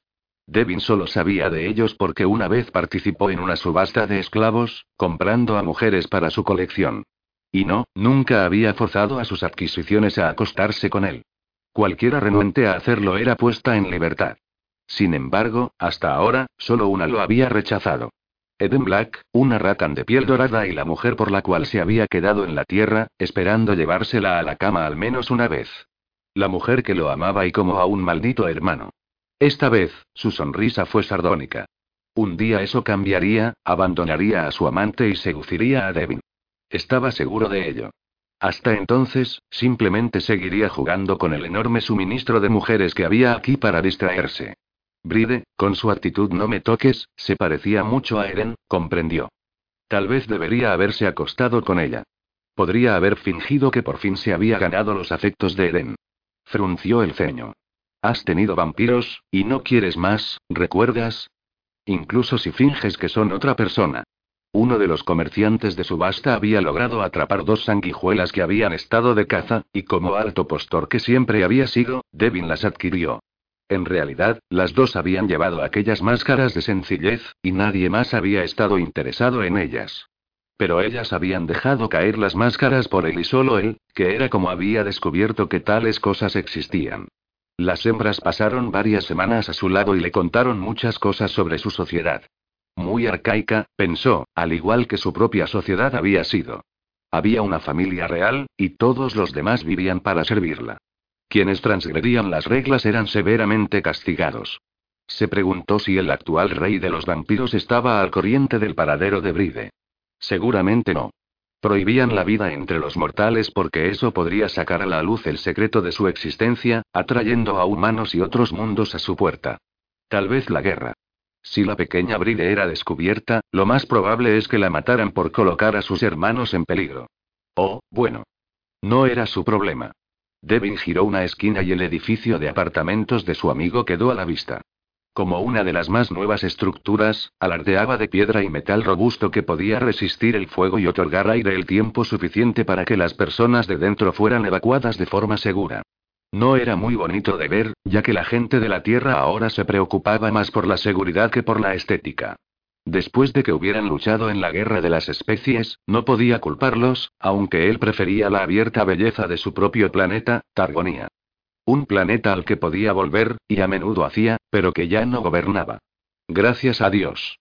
Devyn solo sabía de ellos porque una vez participó en una subasta de esclavos, comprando a mujeres para su colección. Y no, nunca había forzado a sus adquisiciones a acostarse con él. Cualquiera renuente a hacerlo era puesta en libertad. Sin embargo, hasta ahora, solo una lo había rechazado. Eden Black, una ratán de piel dorada y la mujer por la cual se había quedado en la tierra, esperando llevársela a la cama al menos una vez. La mujer que lo amaba y como a un maldito hermano. Esta vez, su sonrisa fue sardónica. Un día eso cambiaría, abandonaría a su amante y seduciría a Devyn. Estaba seguro de ello. Hasta entonces, simplemente seguiría jugando con el enorme suministro de mujeres que había aquí para distraerse. Bride, con su actitud "no me toques", se parecía mucho a Eden, comprendió. Tal vez debería haberse acostado con ella. Podría haber fingido que por fin se había ganado los afectos de Eden. Frunció el ceño. Has tenido vampiros, y no quieres más, ¿recuerdas? Incluso si finges que son otra persona. Uno de los comerciantes de subasta había logrado atrapar dos sanguijuelas que habían estado de caza, y como alto postor que siempre había sido, Devyn las adquirió. En realidad, las dos habían llevado aquellas máscaras de sencillez, y nadie más había estado interesado en ellas. Pero ellas habían dejado caer las máscaras por él y solo él, que era como había descubierto que tales cosas existían. Las hembras pasaron varias semanas a su lado y le contaron muchas cosas sobre su sociedad. Muy arcaica, pensó, al igual que su propia sociedad había sido. Había una familia real, y todos los demás vivían para servirla. Quienes transgredían las reglas eran severamente castigados. Se preguntó si el actual rey de los vampiros estaba al corriente del paradero de Bride. Seguramente no. Prohibían la vida entre los mortales porque eso podría sacar a la luz el secreto de su existencia, atrayendo a humanos y otros mundos a su puerta. Tal vez la guerra. Si la pequeña Bride era descubierta, lo más probable es que la mataran por colocar a sus hermanos en peligro. Oh, bueno. No era su problema. Devyn giró una esquina y el edificio de apartamentos de su amigo quedó a la vista. Como una de las más nuevas estructuras, alardeaba de piedra y metal robusto que podía resistir el fuego y otorgar aire el tiempo suficiente para que las personas de dentro fueran evacuadas de forma segura. No era muy bonito de ver, ya que la gente de la Tierra ahora se preocupaba más por la seguridad que por la estética. Después de que hubieran luchado en la guerra de las especies, no podía culparlos, aunque él prefería la abierta belleza de su propio planeta, Targonía. Un planeta al que podía volver, y a menudo hacía, pero que ya no gobernaba. Gracias a Dios.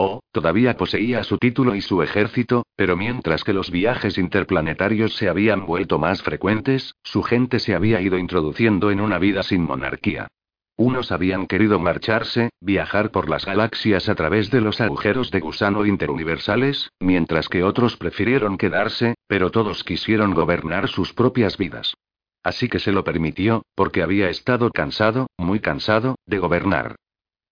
Oh, todavía poseía su título y su ejército, pero mientras que los viajes interplanetarios se habían vuelto más frecuentes, su gente se había ido introduciendo en una vida sin monarquía. Unos habían querido marcharse, viajar por las galaxias a través de los agujeros de gusano interuniversales, mientras que otros prefirieron quedarse, pero todos quisieron gobernar sus propias vidas. Así que se lo permitió, porque había estado cansado, muy cansado, de gobernar.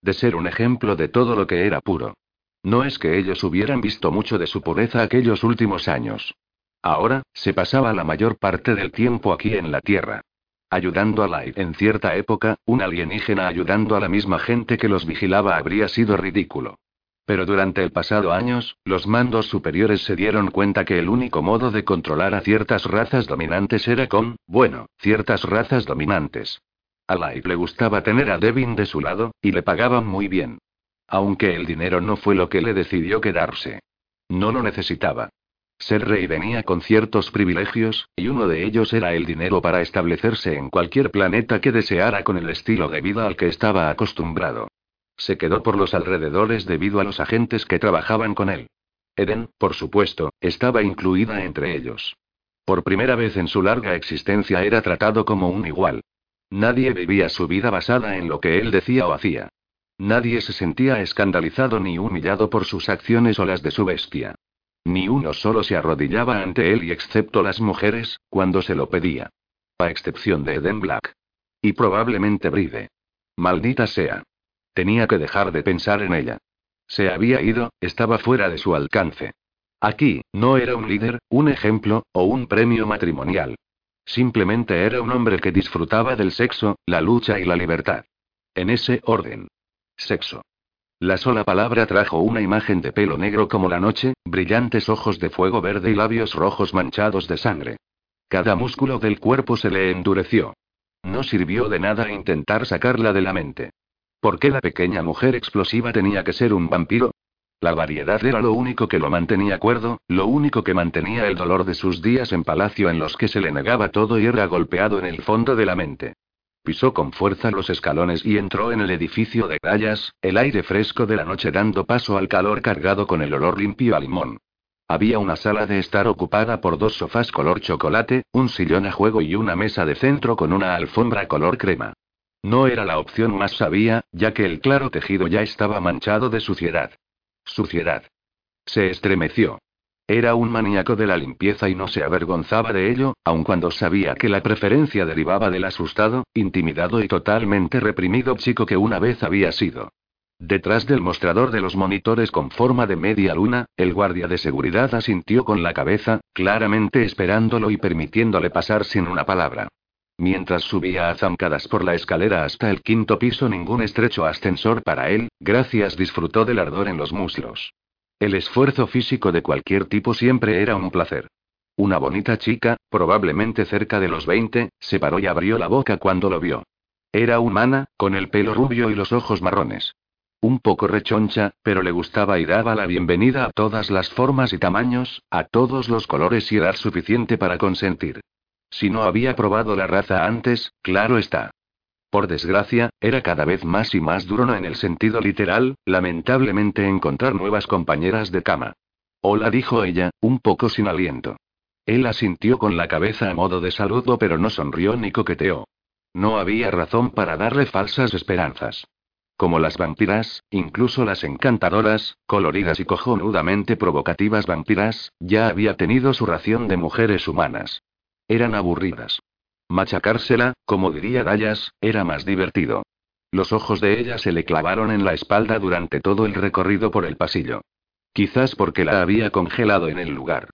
De ser un ejemplo de todo lo que era puro. No es que ellos hubieran visto mucho de su pureza aquellos últimos años. Ahora, se pasaba la mayor parte del tiempo aquí en la Tierra. Ayudando a Light en cierta época, un alienígena ayudando a la misma gente que los vigilaba habría sido ridículo. Pero durante el pasado años, los mandos superiores se dieron cuenta que el único modo de controlar a ciertas razas dominantes era con, bueno, ciertas razas dominantes. A Light le gustaba tener a Devyn de su lado, y le pagaban muy bien. Aunque el dinero no fue lo que le decidió quedarse. No lo necesitaba. Ser rey venía con ciertos privilegios, y uno de ellos era el dinero para establecerse en cualquier planeta que deseara con el estilo de vida al que estaba acostumbrado. Se quedó por los alrededores debido a los agentes que trabajaban con él. Eden, por supuesto, estaba incluida entre ellos. Por primera vez en su larga existencia era tratado como un igual. Nadie vivía su vida basada en lo que él decía o hacía. Nadie se sentía escandalizado ni humillado por sus acciones o las de su bestia. Ni uno solo se arrodillaba ante él y excepto las mujeres, cuando se lo pedía. A excepción de Eden Black. Y probablemente Bride. Maldita sea. Tenía que dejar de pensar en ella. Se había ido, estaba fuera de su alcance. Aquí, no era un líder, un ejemplo, o un premio matrimonial. Simplemente era un hombre que disfrutaba del sexo, la lucha y la libertad. En ese orden. Sexo. La sola palabra trajo una imagen de pelo negro como la noche, brillantes ojos de fuego verde y labios rojos manchados de sangre. Cada músculo del cuerpo se le endureció. No sirvió de nada intentar sacarla de la mente. ¿Por qué la pequeña mujer explosiva tenía que ser un vampiro? La variedad era lo único que lo mantenía cuerdo, lo único que mantenía el dolor de sus días en palacio en los que se le negaba todo y era golpeado en el fondo de la mente. Pisó con fuerza los escalones y entró en el edificio de Dayas, el aire fresco de la noche dando paso al calor cargado con el olor limpio a limón. Había una sala de estar ocupada por dos sofás color chocolate, un sillón a juego y una mesa de centro con una alfombra color crema. No era la opción más sabia, ya que el claro tejido ya estaba manchado de suciedad. Suciedad. Se estremeció. Era un maníaco de la limpieza y no se avergonzaba de ello, aun cuando sabía que la preferencia derivaba del asustado, intimidado y totalmente reprimido chico que una vez había sido. Detrás del mostrador de los monitores con forma de media luna, el guardia de seguridad asintió con la cabeza, claramente esperándolo y permitiéndole pasar sin una palabra. Mientras subía a zancadas por la escalera hasta el quinto piso, ningún estrecho ascensor para él, gracias disfrutó del ardor en los muslos. El esfuerzo físico de cualquier tipo siempre era un placer. Una bonita chica, probablemente cerca de los veinte, se paró y abrió la boca cuando lo vio. Era humana, con el pelo rubio y los ojos marrones. Un poco rechoncha, pero le gustaba y daba la bienvenida a todas las formas y tamaños, a todos los colores y edad suficiente para consentir. Si no había probado la raza antes, claro está. Por desgracia, era cada vez más y más duro, no en el sentido literal, lamentablemente encontrar nuevas compañeras de cama. Hola, dijo ella, un poco sin aliento. Él asintió con la cabeza a modo de saludo, pero no sonrió ni coqueteó. No había razón para darle falsas esperanzas. Como las vampiras, incluso las encantadoras, coloridas y cojonudamente provocativas vampiras, ya había tenido su ración de mujeres humanas. Eran aburridas. Machacársela, como diría Dayas, era más divertido. Los ojos de ella se le clavaron en la espalda durante todo el recorrido por el pasillo. Quizás porque la había congelado en el lugar.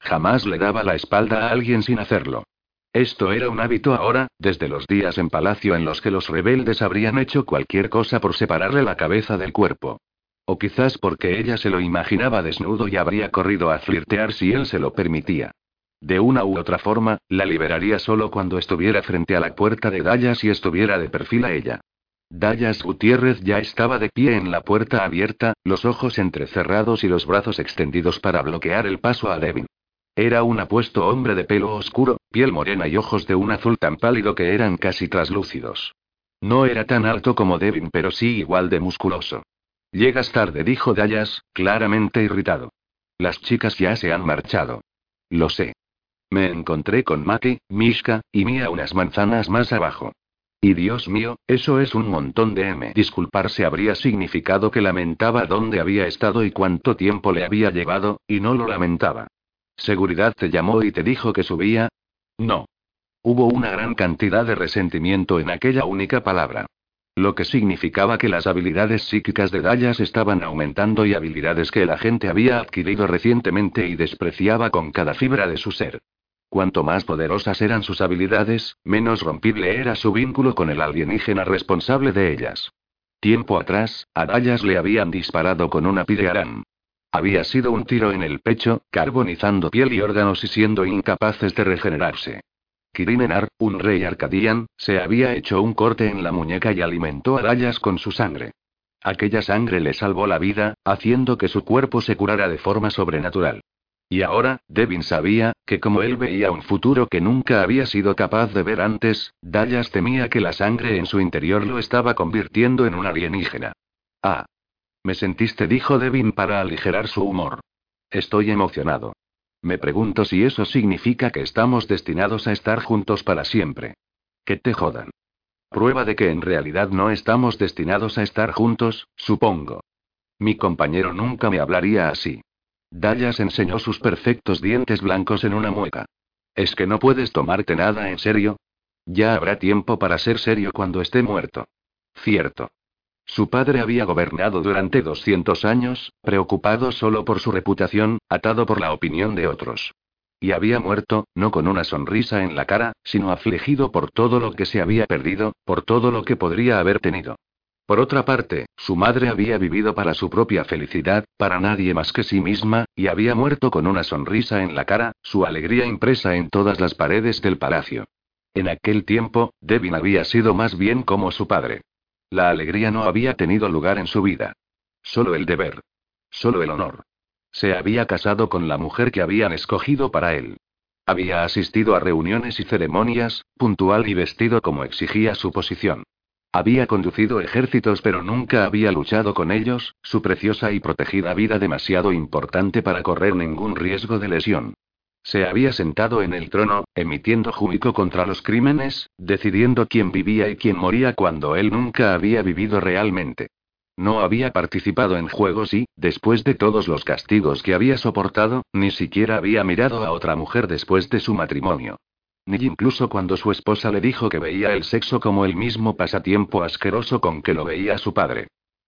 Jamás le daba la espalda a alguien sin hacerlo. Esto era un hábito ahora, desde los días en palacio en los que los rebeldes habrían hecho cualquier cosa por separarle la cabeza del cuerpo. O quizás porque ella se lo imaginaba desnudo y habría corrido a flirtear si él se lo permitía. De una u otra forma, la liberaría solo cuando estuviera frente a la puerta de Dayas y estuviera de perfil a ella. Dallas Gutiérrez ya estaba de pie en la puerta abierta, los ojos entrecerrados y los brazos extendidos para bloquear el paso a Devyn. Era un apuesto hombre de pelo oscuro, piel morena y ojos de un azul tan pálido que eran casi traslúcidos. No era tan alto como Devyn, pero sí igual de musculoso. «Llegas tarde», dijo Dayas, claramente irritado. «Las chicas ya se han marchado». «Lo sé. Me encontré con Maki, Mishka y Mia unas manzanas más abajo. Y Dios mío, eso es un montón de M». Disculparse habría significado que lamentaba dónde había estado y cuánto tiempo le había llevado, y no lo lamentaba. ¿Seguridad te llamó y te dijo que subía? No. Hubo una gran cantidad de resentimiento en aquella única palabra. Lo que significaba que las habilidades psíquicas de Dayas estaban aumentando y habilidades que la gente había adquirido recientemente y despreciaba con cada fibra de su ser. Cuanto más poderosas eran sus habilidades, menos rompible era su vínculo con el alienígena responsable de ellas. Tiempo atrás, a Dayas le habían disparado con una pidearán. Había sido un tiro en el pecho, carbonizando piel y órganos y siendo incapaces de regenerarse. Kirimenar, un rey Arcadian, se había hecho un corte en la muñeca y alimentó a Dayas con su sangre. Aquella sangre le salvó la vida, haciendo que su cuerpo se curara de forma sobrenatural. Y ahora, Devyn sabía que como él veía un futuro que nunca había sido capaz de ver antes, Dayas temía que la sangre en su interior lo estaba convirtiendo en un alienígena. «Ah. ¿Me sentiste?», dijo Devyn para aligerar su humor. «Estoy emocionado. Me pregunto si eso significa que estamos destinados a estar juntos para siempre. Que te jodan. Prueba de que en realidad no estamos destinados a estar juntos, supongo. Mi compañero nunca me hablaría así». Dayas enseñó sus perfectos dientes blancos en una mueca. «¿Es que no puedes tomarte nada en serio? Ya habrá tiempo para ser serio cuando esté muerto». Cierto. Su padre había gobernado durante doscientos años, preocupado solo por su reputación, atado por la opinión de otros. Y había muerto, no con una sonrisa en la cara, sino afligido por todo lo que se había perdido, por todo lo que podría haber tenido. Por otra parte, su madre había vivido para su propia felicidad, para nadie más que sí misma, y había muerto con una sonrisa en la cara, su alegría impresa en todas las paredes del palacio. En aquel tiempo, Devyn había sido más bien como su padre. La alegría no había tenido lugar en su vida. Solo el deber. Solo el honor. Se había casado con la mujer que habían escogido para él. Había asistido a reuniones y ceremonias, puntual y vestido como exigía su posición. Había conducido ejércitos pero nunca había luchado con ellos, su preciosa y protegida vida demasiado importante para correr ningún riesgo de lesión. Se había sentado en el trono, emitiendo juicio contra los crímenes, decidiendo quién vivía y quién moría cuando él nunca había vivido realmente. No había participado en juegos y, después de todos los castigos que había soportado, ni siquiera había mirado a otra mujer después de su matrimonio. Ni incluso cuando su esposa le dijo que veía el sexo como el mismo pasatiempo asqueroso con que lo veía su padre.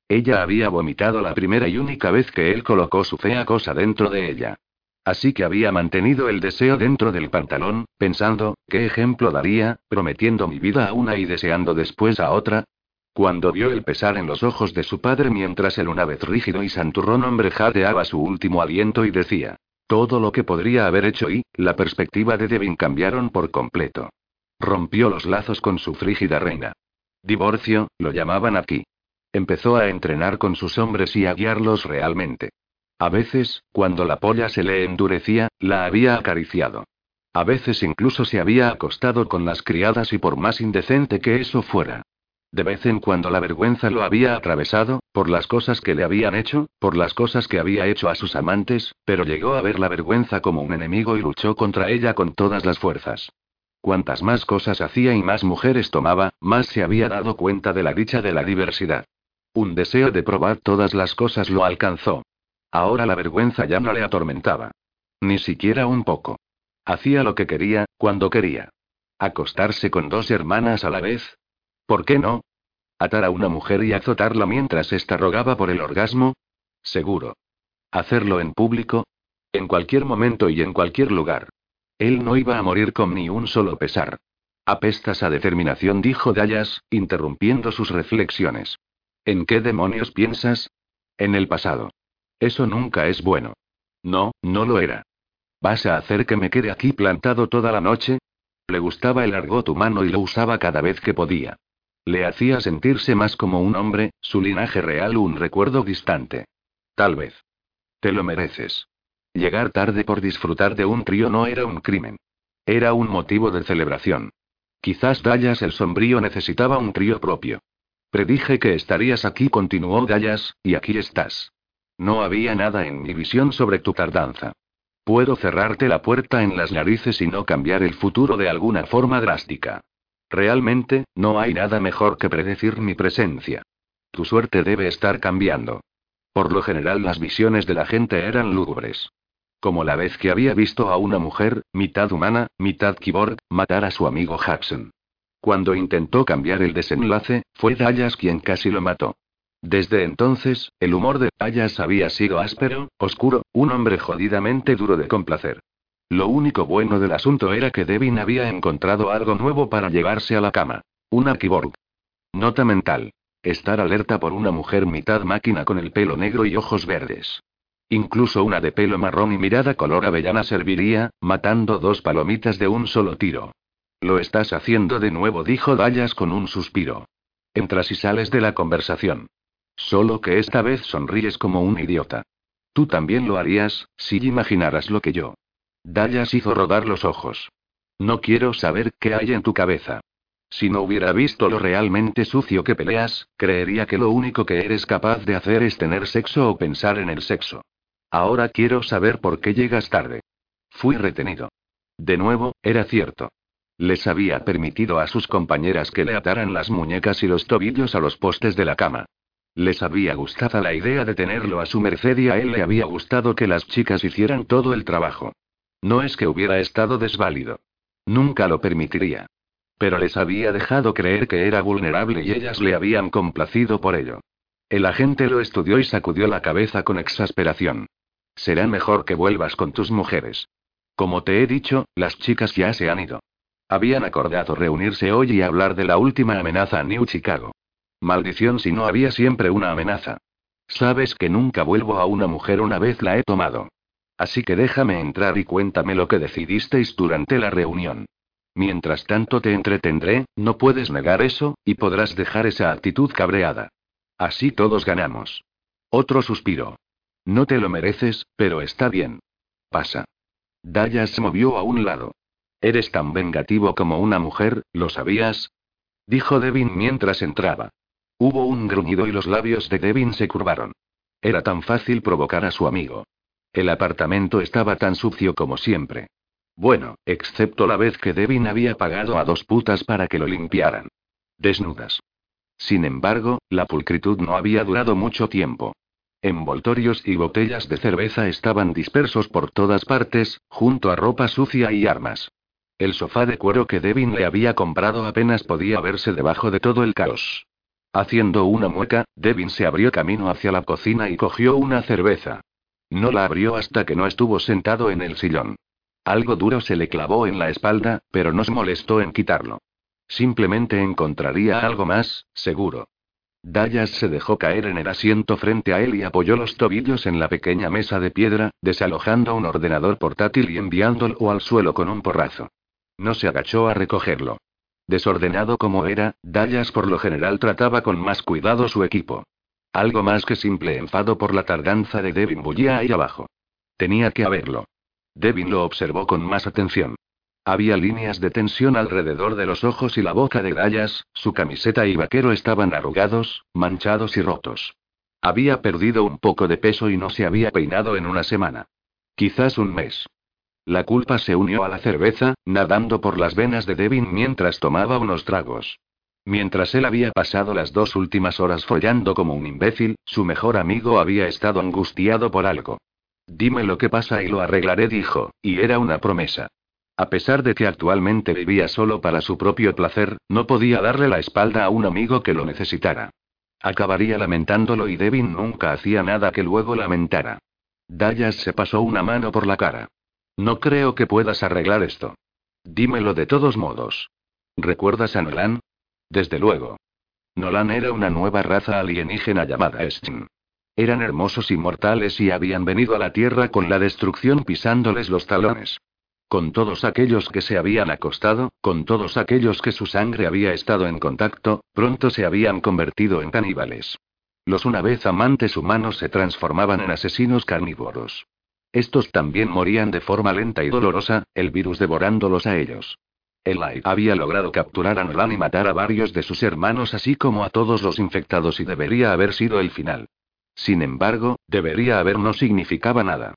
Ella había vomitado la primera y única vez que él colocó su fea cosa dentro de ella. Así que había mantenido el deseo dentro del pantalón, pensando, ¿qué ejemplo daría, prometiendo mi vida a una y deseando después a otra? Cuando vio el pesar en los ojos de su padre mientras el una vez rígido y santurrón hombre jadeaba su último aliento y decía, todo lo que podría haber hecho y, la perspectiva de Devyn cambiaron por completo. Rompió los lazos con su frígida reina. Divorcio, lo llamaban aquí. Empezó a entrenar con sus hombres y a guiarlos realmente. A veces, cuando la polla se le endurecía, la había acariciado. A veces incluso se había acostado con las criadas y por más indecente que eso fuera. De vez en cuando la vergüenza lo había atravesado, por las cosas que le habían hecho, por las cosas que había hecho a sus amantes, pero llegó a ver la vergüenza como un enemigo y luchó contra ella con todas las fuerzas. Cuantas más cosas hacía y más mujeres tomaba, más se había dado cuenta de la dicha de la diversidad. Un deseo de probar todas las cosas lo alcanzó. Ahora la vergüenza ya no le atormentaba. Ni siquiera un poco. Hacía lo que quería, cuando quería. Acostarse con dos hermanas a la vez. ¿Por qué no? ¿Atar a una mujer y azotarla mientras ésta rogaba por el orgasmo? Seguro. ¿Hacerlo en público? En cualquier momento y en cualquier lugar. Él no iba a morir con ni un solo pesar. Apestas a determinación, dijo Dayas, interrumpiendo sus reflexiones. ¿En qué demonios piensas? En el pasado. Eso nunca es bueno. No, no lo era. ¿Vas a hacer que me quede aquí plantado toda la noche? Le gustaba el argot humano y lo usaba cada vez que podía. Le hacía sentirse más como un hombre, su linaje real un recuerdo distante. Tal vez. Te lo mereces. Llegar tarde por disfrutar de un trío no era un crimen. Era un motivo de celebración. Quizás Dayas el sombrío necesitaba un trío propio. Predije que estarías aquí, continuó Dayas, y aquí estás. No había nada en mi visión sobre tu tardanza. Puedo cerrarte la puerta en las narices y no cambiar el futuro de alguna forma drástica. Realmente, no hay nada mejor que predecir mi presencia. Tu suerte debe estar cambiando. Por lo general las visiones de la gente eran lúgubres. Como la vez que había visto a una mujer, mitad humana, mitad cyborg, matar a su amigo Jackson. Cuando intentó cambiar el desenlace, fue Dayas quien casi lo mató. Desde entonces, el humor de Dayas había sido áspero, oscuro, un hombre jodidamente duro de complacer. Lo único bueno del asunto era que Devyn había encontrado algo nuevo para llevarse a la cama. Una cyborg. Nota mental. Estar alerta por una mujer mitad máquina con el pelo negro y ojos verdes. Incluso una de pelo marrón y mirada color avellana serviría, matando dos palomitas de un solo tiro. Lo estás haciendo de nuevo, dijo Dayas con un suspiro. Entras y sales de la conversación. Solo que esta vez sonríes como un idiota. Tú también lo harías, si imaginaras lo que yo. Dayas hizo rodar los ojos. No quiero saber qué hay en tu cabeza. Si no hubiera visto lo realmente sucio que peleas, creería que lo único que eres capaz de hacer es tener sexo o pensar en el sexo. Ahora quiero saber por qué llegas tarde. Fui retenido. De nuevo, era cierto. Les había permitido a sus compañeras que le ataran las muñecas y los tobillos a los postes de la cama. Les había gustado la idea de tenerlo a su merced y a él le había gustado que las chicas hicieran todo el trabajo. No es que hubiera estado desválido. Nunca lo permitiría. Pero les había dejado creer que era vulnerable y ellas le habían complacido por ello. El agente lo estudió y sacudió la cabeza con exasperación. Será mejor que vuelvas con tus mujeres. Como te he dicho, las chicas ya se han ido. Habían acordado reunirse hoy y hablar de la última amenaza a New Chicago. Maldición si no había siempre una amenaza. Sabes que nunca vuelvo a una mujer una vez la he tomado. Así que déjame entrar y cuéntame lo que decidisteis durante la reunión. Mientras tanto te entretendré, no puedes negar eso, y podrás dejar esa actitud cabreada. Así todos ganamos. Otro suspiro. No te lo mereces, pero está bien. Pasa. Dayas se movió a un lado. Eres tan vengativo como una mujer, ¿lo sabías? Dijo Devyn mientras entraba. Hubo un gruñido y los labios de Devyn se curvaron. Era tan fácil provocar a su amigo. El apartamento estaba tan sucio como siempre. Bueno, excepto la vez que Devyn había pagado a dos putas para que lo limpiaran. Desnudas. Sin embargo, la pulcritud no había durado mucho tiempo. Envoltorios y botellas de cerveza estaban dispersos por todas partes, junto a ropa sucia y armas. El sofá de cuero que Devyn le había comprado apenas podía verse debajo de todo el caos. Haciendo una mueca, Devyn se abrió camino hacia la cocina y cogió una cerveza. No la abrió hasta que no estuvo sentado en el sillón. Algo duro se le clavó en la espalda, pero no se molestó en quitarlo. Simplemente encontraría algo más, seguro. Dayas se dejó caer en el asiento frente a él y apoyó los tobillos en la pequeña mesa de piedra, desalojando un ordenador portátil y enviándolo al suelo con un porrazo. No se agachó a recogerlo. Desordenado como era, Dayas por lo general trataba con más cuidado su equipo. Algo más que simple enfado por la tardanza de Devyn bullía ahí abajo. Tenía que haberlo. Devyn lo observó con más atención. Había líneas de tensión alrededor de los ojos y la boca de Dayas, su camiseta y vaquero estaban arrugados, manchados y rotos. Había perdido un poco de peso y no se había peinado en una semana. Quizás un mes. La culpa se unió a la cerveza, nadando por las venas de Devyn mientras tomaba unos tragos. Mientras él había pasado las dos últimas horas follando como un imbécil, su mejor amigo había estado angustiado por algo. «Dime lo que pasa y lo arreglaré», dijo, y era una promesa. A pesar de que actualmente vivía solo para su propio placer, no podía darle la espalda a un amigo que lo necesitara. Acabaría lamentándolo y Devyn nunca hacía nada que luego lamentara. Dayas se pasó una mano por la cara. No creo que puedas arreglar esto. Dímelo de todos modos. ¿Recuerdas a Nolan? Desde luego. Nolan era una nueva raza alienígena llamada Eschin. Eran hermosos y mortales y habían venido a la Tierra con la destrucción pisándoles los talones. Con todos aquellos que se habían acostado, con todos aquellos que su sangre había estado en contacto, pronto se habían convertido en caníbales. Los una vez amantes humanos se transformaban en asesinos carnívoros. Estos también morían de forma lenta y dolorosa, el virus devorándolos a ellos. El A I R había logrado capturar a Nolan y matar a varios de sus hermanos así como a todos los infectados y debería haber sido el final. Sin embargo, debería haber no significaba nada.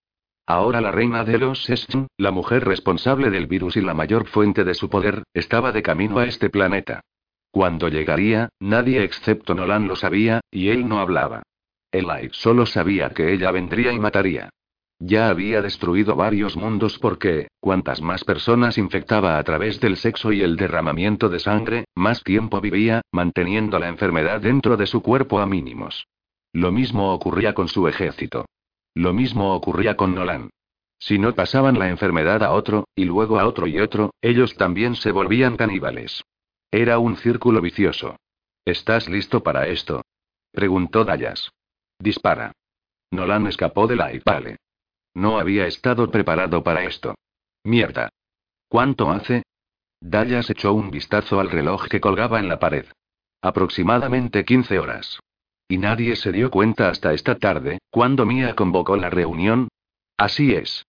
Ahora la reina de los Sesten, la mujer responsable del virus y la mayor fuente de su poder, estaba de camino a este planeta. Cuando llegaría, nadie excepto Nolan lo sabía, y él no hablaba. El A I R solo sabía que ella vendría y mataría. Ya había destruido varios mundos porque, cuantas más personas infectaba a través del sexo y el derramamiento de sangre, más tiempo vivía, manteniendo la enfermedad dentro de su cuerpo a mínimos. Lo mismo ocurría con su ejército. Lo mismo ocurría con Nolan. Si no pasaban la enfermedad a otro, y luego a otro y otro, ellos también se volvían caníbales. Era un círculo vicioso. ¿Estás listo para esto? Preguntó Dayas. Dispara. Nolan escapó de la Ipale. No había estado preparado para esto. Mierda. ¿Cuánto hace? Dayas echó un vistazo al reloj que colgaba en la pared. Aproximadamente quince horas. Y nadie se dio cuenta hasta esta tarde, cuando Mia convocó la reunión. Así es.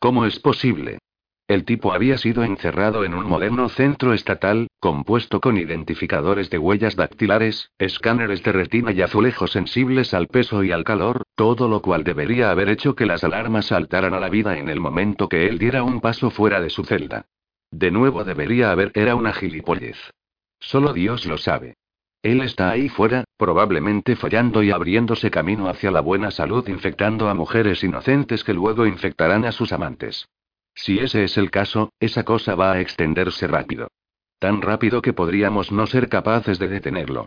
¿Cómo es posible? El tipo había sido encerrado en un moderno centro estatal, compuesto con identificadores de huellas dactilares, escáneres de retina y azulejos sensibles al peso y al calor, todo lo cual debería haber hecho que las alarmas saltaran a la vida en el momento que él diera un paso fuera de su celda. De nuevo debería haber, era una gilipollez. Solo Dios lo sabe. Él está ahí fuera, probablemente follando y abriéndose camino hacia la buena salud, infectando a mujeres inocentes que luego infectarán a sus amantes. Si ese es el caso, esa cosa va a extenderse rápido. Tan rápido que podríamos no ser capaces de detenerlo.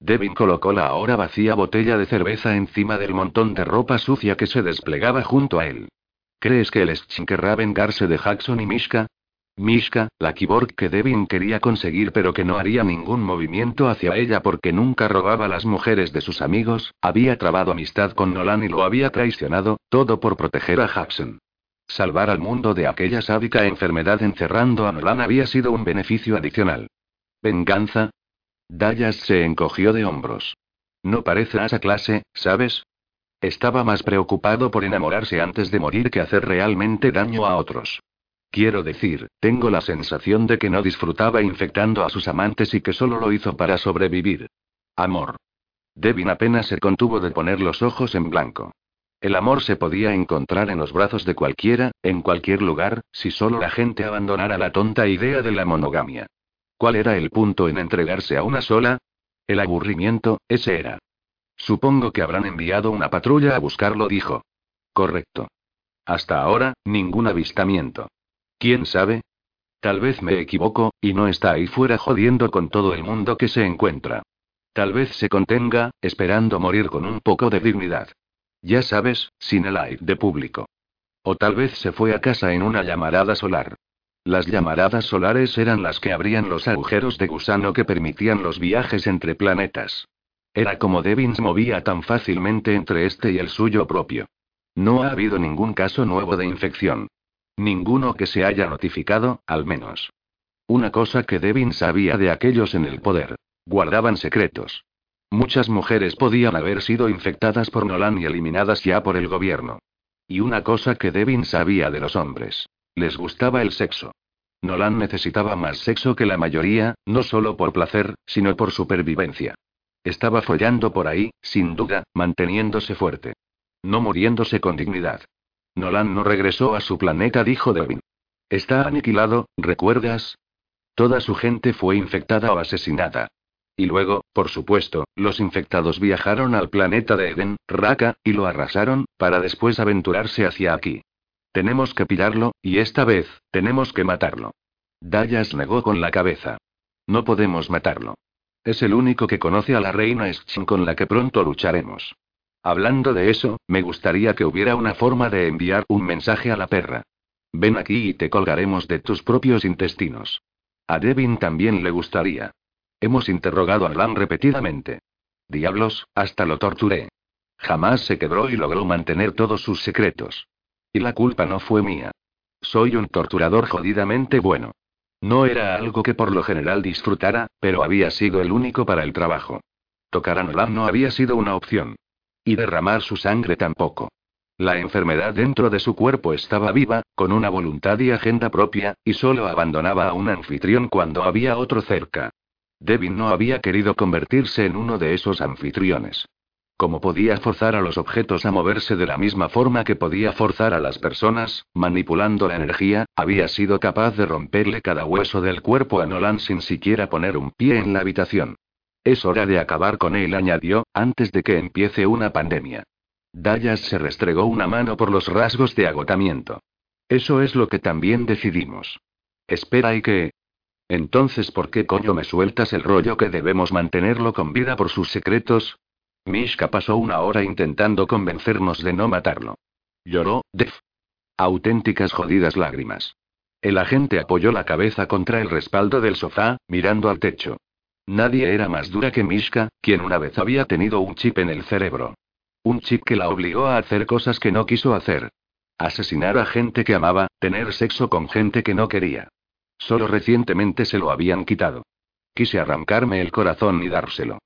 Devyn colocó la ahora vacía botella de cerveza encima del montón de ropa sucia que se desplegaba junto a él. ¿Crees que el Eschin querrá vengarse de Jackson y Mishka? Mishka, la cyborg que Devyn quería conseguir pero que no haría ningún movimiento hacia ella porque nunca robaba las mujeres de sus amigos, había trabado amistad con Nolan y lo había traicionado, todo por proteger a Jackson. Salvar al mundo de aquella sádica enfermedad encerrando a Nolan había sido un beneficio adicional. ¿Venganza? Dayas se encogió de hombros. No parece a esa clase, ¿sabes? Estaba más preocupado por enamorarse antes de morir que hacer realmente daño a otros. Quiero decir, tengo la sensación de que no disfrutaba infectando a sus amantes y que solo lo hizo para sobrevivir. Amor. Devyn apenas se contuvo de poner los ojos en blanco. El amor se podía encontrar en los brazos de cualquiera, en cualquier lugar, si solo la gente abandonara la tonta idea de la monogamia. ¿Cuál era el punto en entregarse a una sola? El aburrimiento, ese era. Supongo que habrán enviado una patrulla a buscarlo, dijo. Correcto. Hasta ahora, ningún avistamiento. ¿Quién sabe? Tal vez me equivoco, y no está ahí fuera jodiendo con todo el mundo que se encuentra. Tal vez se contenga, esperando morir con un poco de dignidad. Ya sabes, sin el aire de público. O tal vez se fue a casa en una llamarada solar. Las llamaradas solares eran las que abrían los agujeros de gusano que permitían los viajes entre planetas. Era como Devyn se movía tan fácilmente entre este y el suyo propio. No ha habido ningún caso nuevo de infección. Ninguno que se haya notificado, al menos. Una cosa que Devyn sabía de aquellos en el poder. Guardaban secretos. Muchas mujeres podían haber sido infectadas por Nolan y eliminadas ya por el gobierno. Y una cosa que Devyn sabía de los hombres. Les gustaba el sexo. Nolan necesitaba más sexo que la mayoría, no solo por placer, sino por supervivencia. Estaba follando por ahí, sin duda, manteniéndose fuerte. No muriéndose con dignidad. Nolan no regresó a su planeta, dijo Devyn. Está aniquilado, ¿recuerdas? Toda su gente fue infectada o asesinada. Y luego, por supuesto, los infectados viajaron al planeta de Eden, Raka, y lo arrasaron, para después aventurarse hacia aquí. Tenemos que pillarlo, y esta vez, tenemos que matarlo. Dayas negó con la cabeza. No podemos matarlo. Es el único que conoce a la reina Eschin con la que pronto lucharemos. Hablando de eso, me gustaría que hubiera una forma de enviar un mensaje a la perra. Ven aquí y te colgaremos de tus propios intestinos. A Devyn también le gustaría. Hemos interrogado a Nolan repetidamente. Diablos, hasta lo torturé. Jamás se quebró y logró mantener todos sus secretos. Y la culpa no fue mía. Soy un torturador jodidamente bueno. No era algo que por lo general disfrutara, pero había sido el único para el trabajo. Tocar a Nolan no había sido una opción. Y derramar su sangre tampoco. La enfermedad dentro de su cuerpo estaba viva, con una voluntad y agenda propia, y solo abandonaba a un anfitrión cuando había otro cerca. Devyn no había querido convertirse en uno de esos anfitriones. Como podía forzar a los objetos a moverse de la misma forma que podía forzar a las personas, manipulando la energía, había sido capaz de romperle cada hueso del cuerpo a Nolan sin siquiera poner un pie en la habitación. Es hora de acabar con él, añadió, antes de que empiece una pandemia. Dayas se restregó una mano por los rasgos de agotamiento. Eso es lo que también decidimos. Espera y que... Entonces, ¿por qué coño me sueltas el rollo que debemos mantenerlo con vida por sus secretos? Mishka pasó una hora intentando convencernos de no matarlo. Lloró, Dev. Auténticas jodidas lágrimas. El agente apoyó la cabeza contra el respaldo del sofá, mirando al techo. Nadie era más dura que Mishka, quien una vez había tenido un chip en el cerebro. Un chip que la obligó a hacer cosas que no quiso hacer. Asesinar a gente que amaba, tener sexo con gente que no quería. Solo recientemente se lo habían quitado. Quise arrancarme el corazón y dárselo.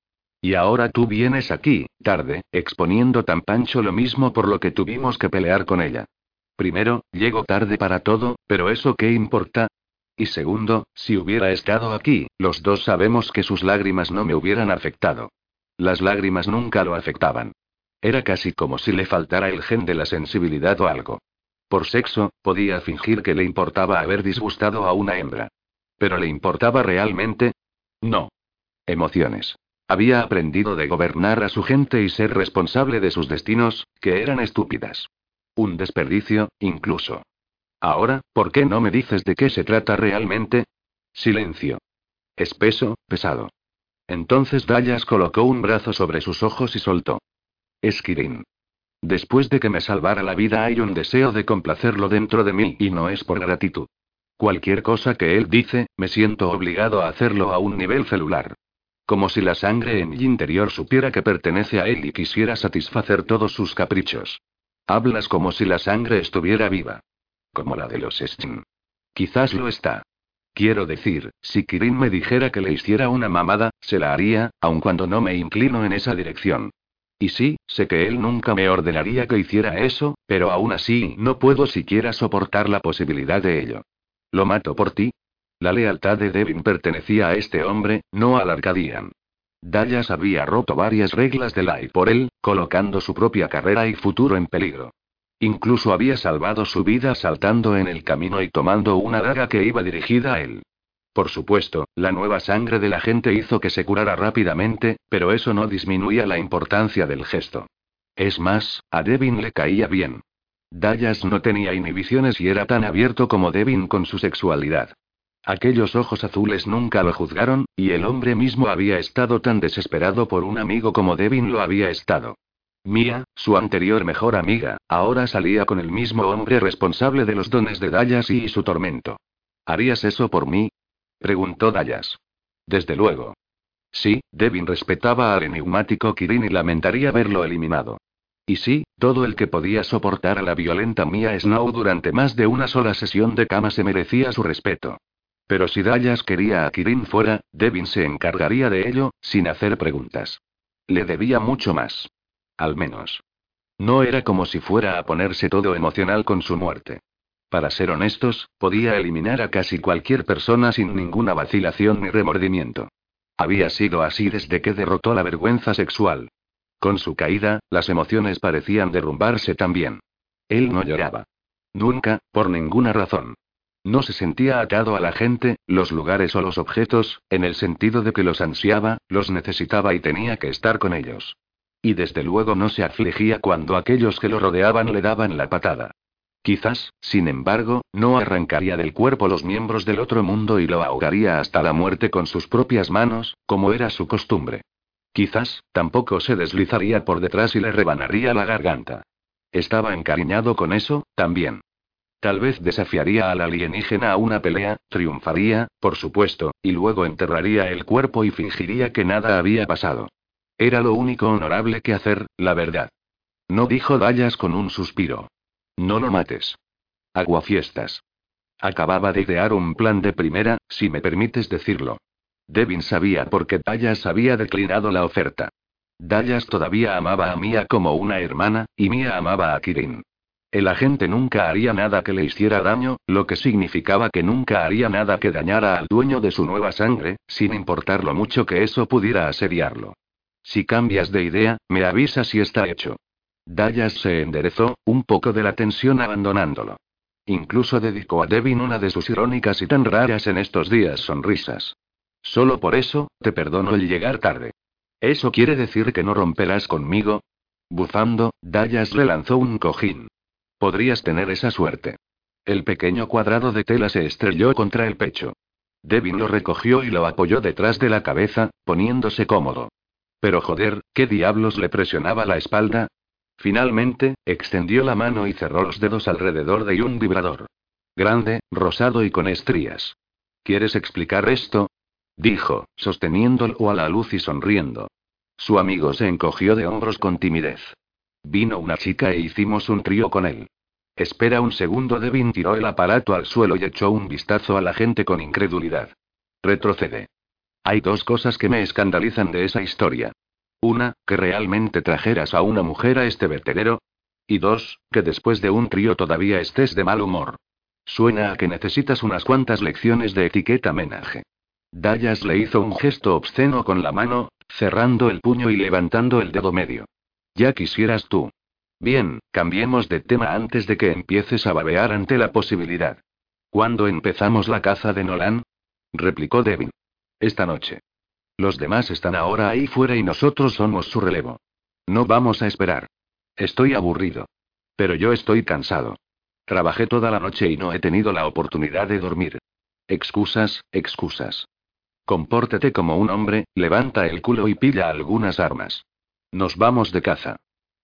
Y ahora tú vienes aquí, tarde, exponiendo tan pancho lo mismo por lo que tuvimos que pelear con ella. Primero, llego tarde para todo, pero ¿eso qué importa? Y segundo, si hubiera estado aquí, los dos sabemos que sus lágrimas no me hubieran afectado. Las lágrimas nunca lo afectaban. Era casi como si le faltara el gen de la sensibilidad o algo. Por sexo, podía fingir que le importaba haber disgustado a una hembra. ¿Pero le importaba realmente? No. Emociones. Había aprendido de gobernar a su gente y ser responsable de sus destinos, que eran estúpidas. Un desperdicio, incluso. Ahora, ¿por qué no me dices de qué se trata realmente? Silencio. Espeso, pesado. Entonces Dayas colocó un brazo sobre sus ojos y soltó. Eschin. Después de que me salvara la vida hay un deseo de complacerlo dentro de mí y no es por gratitud. Cualquier cosa que él dice, me siento obligado a hacerlo a un nivel celular. Como si la sangre en mi interior supiera que pertenece a él y quisiera satisfacer todos sus caprichos. Hablas como si la sangre estuviera viva. Como la de los Eschin. Quizás lo está. Quiero decir, si Kyrin me dijera que le hiciera una mamada, se la haría, aun cuando no me inclino en esa dirección. Y sí, sé que él nunca me ordenaría que hiciera eso, pero aún así no puedo siquiera soportar la posibilidad de ello. ¿Lo mato por ti? La lealtad de Devyn pertenecía a este hombre, no al Arcadian. Dayas había roto varias reglas de Light por él, colocando su propia carrera y futuro en peligro. Incluso había salvado su vida saltando en el camino y tomando una daga que iba dirigida a él. Por supuesto, la nueva sangre de la gente hizo que se curara rápidamente, pero eso no disminuía la importancia del gesto. Es más, a Devyn le caía bien. Dayas no tenía inhibiciones y era tan abierto como Devyn con su sexualidad. Aquellos ojos azules nunca lo juzgaron, y el hombre mismo había estado tan desesperado por un amigo como Devyn lo había estado. Mia, su anterior mejor amiga, ahora salía con el mismo hombre responsable de los dones de Dayas y su tormento. ¿Harías eso por mí? Preguntó Dayas. Desde luego. Sí, Devyn respetaba al enigmático Kyrin y lamentaría verlo eliminado. Y sí, todo el que podía soportar a la violenta Mia Snow durante más de una sola sesión de cama se merecía su respeto. Pero si Dayas quería a Kyrin fuera, Devyn se encargaría de ello, sin hacer preguntas. Le debía mucho más. Al menos. No era como si fuera a ponerse todo emocional con su muerte. Para ser honestos, podía eliminar a casi cualquier persona sin ninguna vacilación ni remordimiento. Había sido así desde que derrotó la vergüenza sexual. Con su caída, las emociones parecían derrumbarse también. Él no lloraba. Nunca, por ninguna razón. No se sentía atado a la gente, los lugares o los objetos, en el sentido de que los ansiaba, los necesitaba y tenía que estar con ellos. Y desde luego no se afligía cuando aquellos que lo rodeaban le daban la patada. Quizás, sin embargo, no arrancaría del cuerpo los miembros del otro mundo y lo ahogaría hasta la muerte con sus propias manos, como era su costumbre. Quizás, tampoco se deslizaría por detrás y le rebanaría la garganta. Estaba encariñado con eso, también. Tal vez desafiaría al alienígena a una pelea, triunfaría, por supuesto, y luego enterraría el cuerpo y fingiría que nada había pasado. Era lo único honorable que hacer, la verdad. No, dijo Dayas con un suspiro. No lo mates. Aguafiestas. Acababa de idear un plan de primera, si me permites decirlo. Devyn sabía por qué Dayas había declinado la oferta. Dayas todavía amaba a Mia como una hermana, y Mia amaba a Kyrin. El agente nunca haría nada que le hiciera daño, lo que significaba que nunca haría nada que dañara al dueño de su nueva sangre, sin importar lo mucho que eso pudiera asediarlo. Si cambias de idea, me avisas si está hecho. Dayas se enderezó, un poco de la tensión abandonándolo. Incluso dedicó a Devyn una de sus irónicas y tan raras en estos días sonrisas. Solo por eso, te perdono el llegar tarde. ¿Eso quiere decir que no romperás conmigo? Bufando, Dayas le lanzó un cojín. Podrías tener esa suerte. El pequeño cuadrado de tela se estrelló contra el pecho. Devyn lo recogió y lo apoyó detrás de la cabeza, poniéndose cómodo. Pero joder, ¿qué diablos le presionaba la espalda? Finalmente, extendió la mano y cerró los dedos alrededor de un vibrador. Grande, rosado y con estrías. ¿Quieres explicar esto? Dijo, sosteniéndolo a la luz y sonriendo. Su amigo se encogió de hombros con timidez. Vino una chica e hicimos un trío con él. Espera un segundo. Devyn tiró el aparato al suelo y echó un vistazo a la gente con incredulidad. Retrocede. Hay dos cosas que me escandalizan de esa historia. Una, que realmente trajeras a una mujer a este vertedero. Y dos, que después de un trío todavía estés de mal humor. Suena a que necesitas unas cuantas lecciones de etiqueta menaje. Dayas le hizo un gesto obsceno con la mano, cerrando el puño y levantando el dedo medio. Ya quisieras tú. Bien, cambiemos de tema antes de que empieces a babear ante la posibilidad. ¿Cuándo empezamos la caza de Nolan? Replicó Devyn. Esta noche. Los demás están ahora ahí fuera y nosotros somos su relevo. No vamos a esperar. Estoy aburrido. Pero yo estoy cansado. Trabajé toda la noche y no he tenido la oportunidad de dormir. Excusas, excusas. Compórtate como un hombre, levanta el culo y pilla algunas armas. Nos vamos de caza.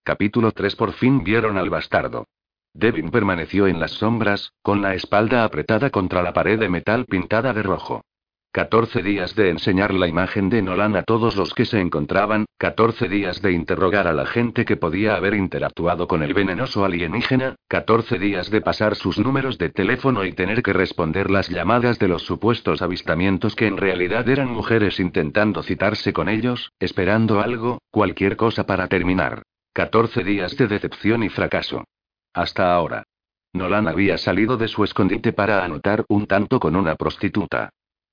Capítulo tres Por fin vieron al bastardo. Devyn permaneció en las sombras, con la espalda apretada contra la pared de metal pintada de rojo. Catorce días de enseñar la imagen de Nolan a todos los que se encontraban, catorce días de interrogar a la gente que podía haber interactuado con el venenoso alienígena, catorce días de pasar sus números de teléfono y tener que responder las llamadas de los supuestos avistamientos que en realidad eran mujeres intentando citarse con ellos, esperando algo, cualquier cosa para terminar. catorce días de decepción y fracaso. Hasta ahora. Nolan había salido de su escondite para anotar un tanto con una prostituta.